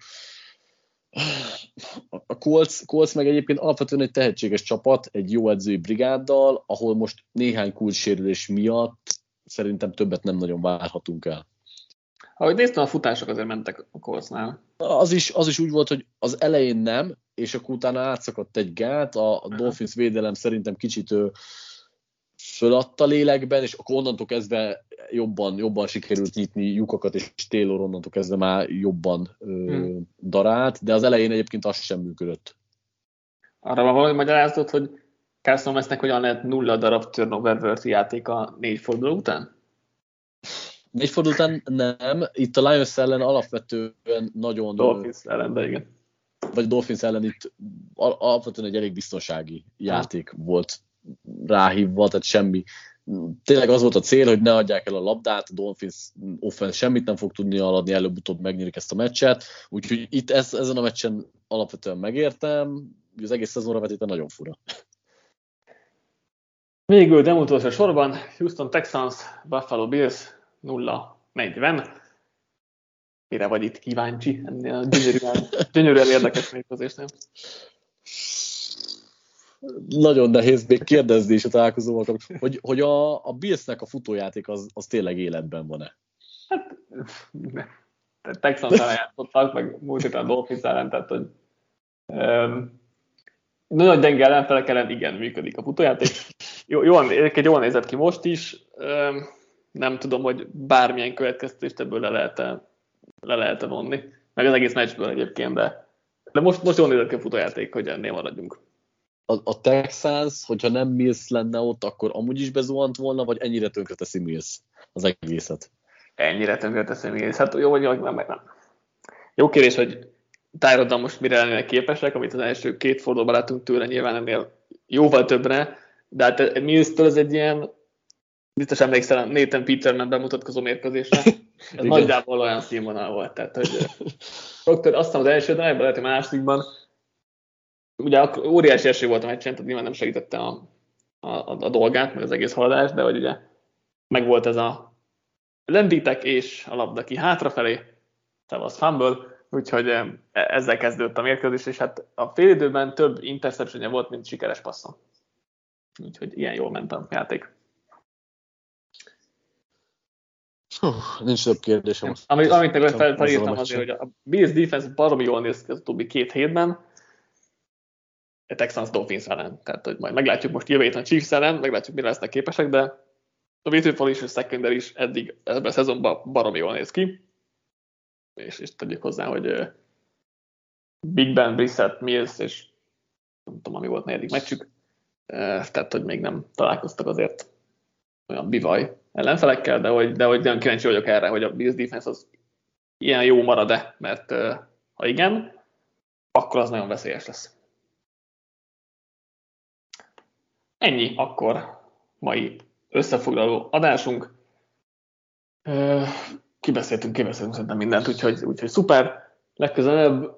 A Colts, Colts meg egyébként alapvetően egy tehetséges csapat, egy jó edzői brigáddal, ahol most néhány kulcssérülés miatt szerintem többet nem nagyon várhatunk el. Ahogy néztem, a futások azért mentek a Coltsnál. Az is, az is úgy volt, hogy az elején nem, és akkor utána átszakadt egy gát, a Aha. Dolphins védelem szerintem kicsit ő, föladta lélekben, és akkor onnantól kezdve jobban, jobban sikerült nyitni lyukakat, és Taylor onnantól kezdve már jobban ö, hmm. darált, de az elején egyébként az sem működött. Arra van valami magyarázat, hogy Carson Wentznek hogyan lehet nulla darab turnover worthy játék a négy forduló után? Négy forduló után nem, itt a Lions ellen alapvetően nagyon... Dolphins ellen, de igen. Vagy Dolphins ellen itt alapvetően egy elég biztonsági játék hmm. volt ráhívva, tehát semmi. Tényleg az volt a cél, hogy ne adják el a labdát, a Dolphins offense semmit nem fog tudni eladni, előbb-utóbb megnyílik ezt a meccset, úgyhogy itt ez, ezen a meccsen alapvetően megértem, hogy az egész szezonra vetíten nagyon fura. Végül, de utolsó sorban, Houston Texans, Buffalo Bills nulla negyven. Mire vagy itt kíváncsi ennél a gyönyörűen, gyönyörűen érdekes mérkőzésnél? Nagyon nehéz még kérdezni is a találkozóval, hogy, hogy a, a Bills-nek a futójáték az, az tényleg életben van-e? Hát, Texans ellen játszottak, meg múlt héten a Dolphins ellen, tehát, hogy um, nagyon gyenge ellenfelek ellen igen, működik a futójáték. Jó, jól, jól nézett ki most is, um, nem tudom, hogy bármilyen következtetést ebből le lehet-e, le lehet-e vonni, meg az egész meccsből egyébként, de, de most, most jól nézett ki a futójáték, hogy ennél maradjunk. A, a Texans, hogyha nem Mills lenne ott, akkor amúgy is bezuhant volna, vagy ennyire tönkreteszi Mills az egészet? Ennyire tönkreteszi Mills. Hát jó, vagy meg nem. Jó kérdés, hogy Tyrodra most mire lennének képesek, amit az első két fordulóban látunk tőle, nyilván ennél jóval többre, de hát Millstől ez egy ilyen, biztos emlékszel, Nathan Peterman bemutatkozó mérkőzésre, ez nagyjából olyan színvonal volt. Tehát, hogy Proctor azt hiszem az első, de ebben lehet, hogy másodikban, ugye óriási eső volt a meccsen, tehát nyilván nem segítette a, a, a, a dolgát, meg az egész haladást, de hogy ugye megvolt ez a lendítek és a labda ki hátrafelé, szevasz fumble, úgyhogy ezzel kezdődött a mérkőzés, és hát a félidőben több interceptionje volt, mint sikeres passzon. Úgyhogy ilyen jól ment a játék. Hú, nincs több kérdésem. Amit, amit meg fel, felírtam azért, hogy a Bills defense baromi jól néz ki az utóbbi két hétben, a Texans Dolphins ellen. Tehát, hogy majd meglátjuk most jövő héten a Chiefs ellen, meglátjuk, mire lesznek képesek, de a vétőfal is, a szekünder is eddig ebben a szezonban baromi jól néz ki. És, és tegyük hozzá, hogy Big Ben, Brissett, Mills, és nem tudom, ami volt negyedik meccsük, tehát, hogy még nem találkoztak azért olyan bivaj ellenfelekkel, de hogy, de hogy nagyon kíváncsi vagyok erre, hogy a Bills defense az ilyen jó marad-e, mert ha igen, akkor az nagyon veszélyes lesz. Ennyi akkor mai összefoglaló adásunk. Kibeszéltünk, kibeszéltünk szerintem mindent, úgyhogy, úgyhogy szuper. Legközelebb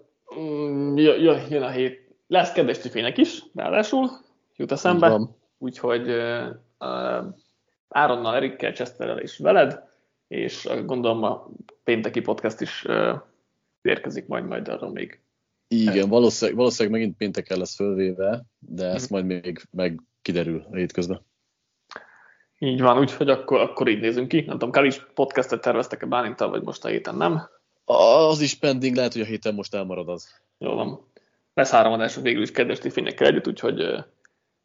jön a hét. Lesz kedves tüfének is, ráadásul jut eszembe. Úgyhogy uh, Áronnal, Erikkel, Chesterrel és veled, és gondolom a pénteki podcast is uh, érkezik majd, majd arra még. Igen, valószínűleg, valószínűleg megint pénteken lesz fölvéve, de ezt mm-hmm. majd még meg kiderül a hétközben. Így van, úgyhogy akkor, akkor így nézünk ki. Nem tudom, Kalics podcastet terveztek-e Bálinttal, vagy most a héten nem? Az is pending, lehet, hogy a héten most elmarad az. Jól van. Lesz három adások végül is kedves tüfényekkel együtt, úgyhogy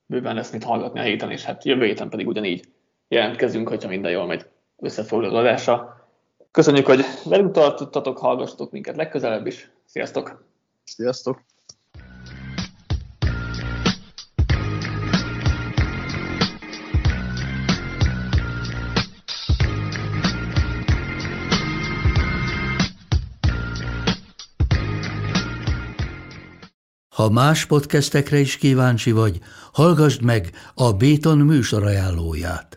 bőven lesz mit hallgatni a héten, és hát jövő héten pedig ugyanígy jelentkezünk, hogyha minden jól megy összefoglaló adásra. Köszönjük, hogy velünk tartottatok, hallgassatok minket legközelebb is. Sziasztok! Sziasztok! Ha más podcastekre is kíváncsi vagy, hallgasd meg a Béton műsor ajánlóját.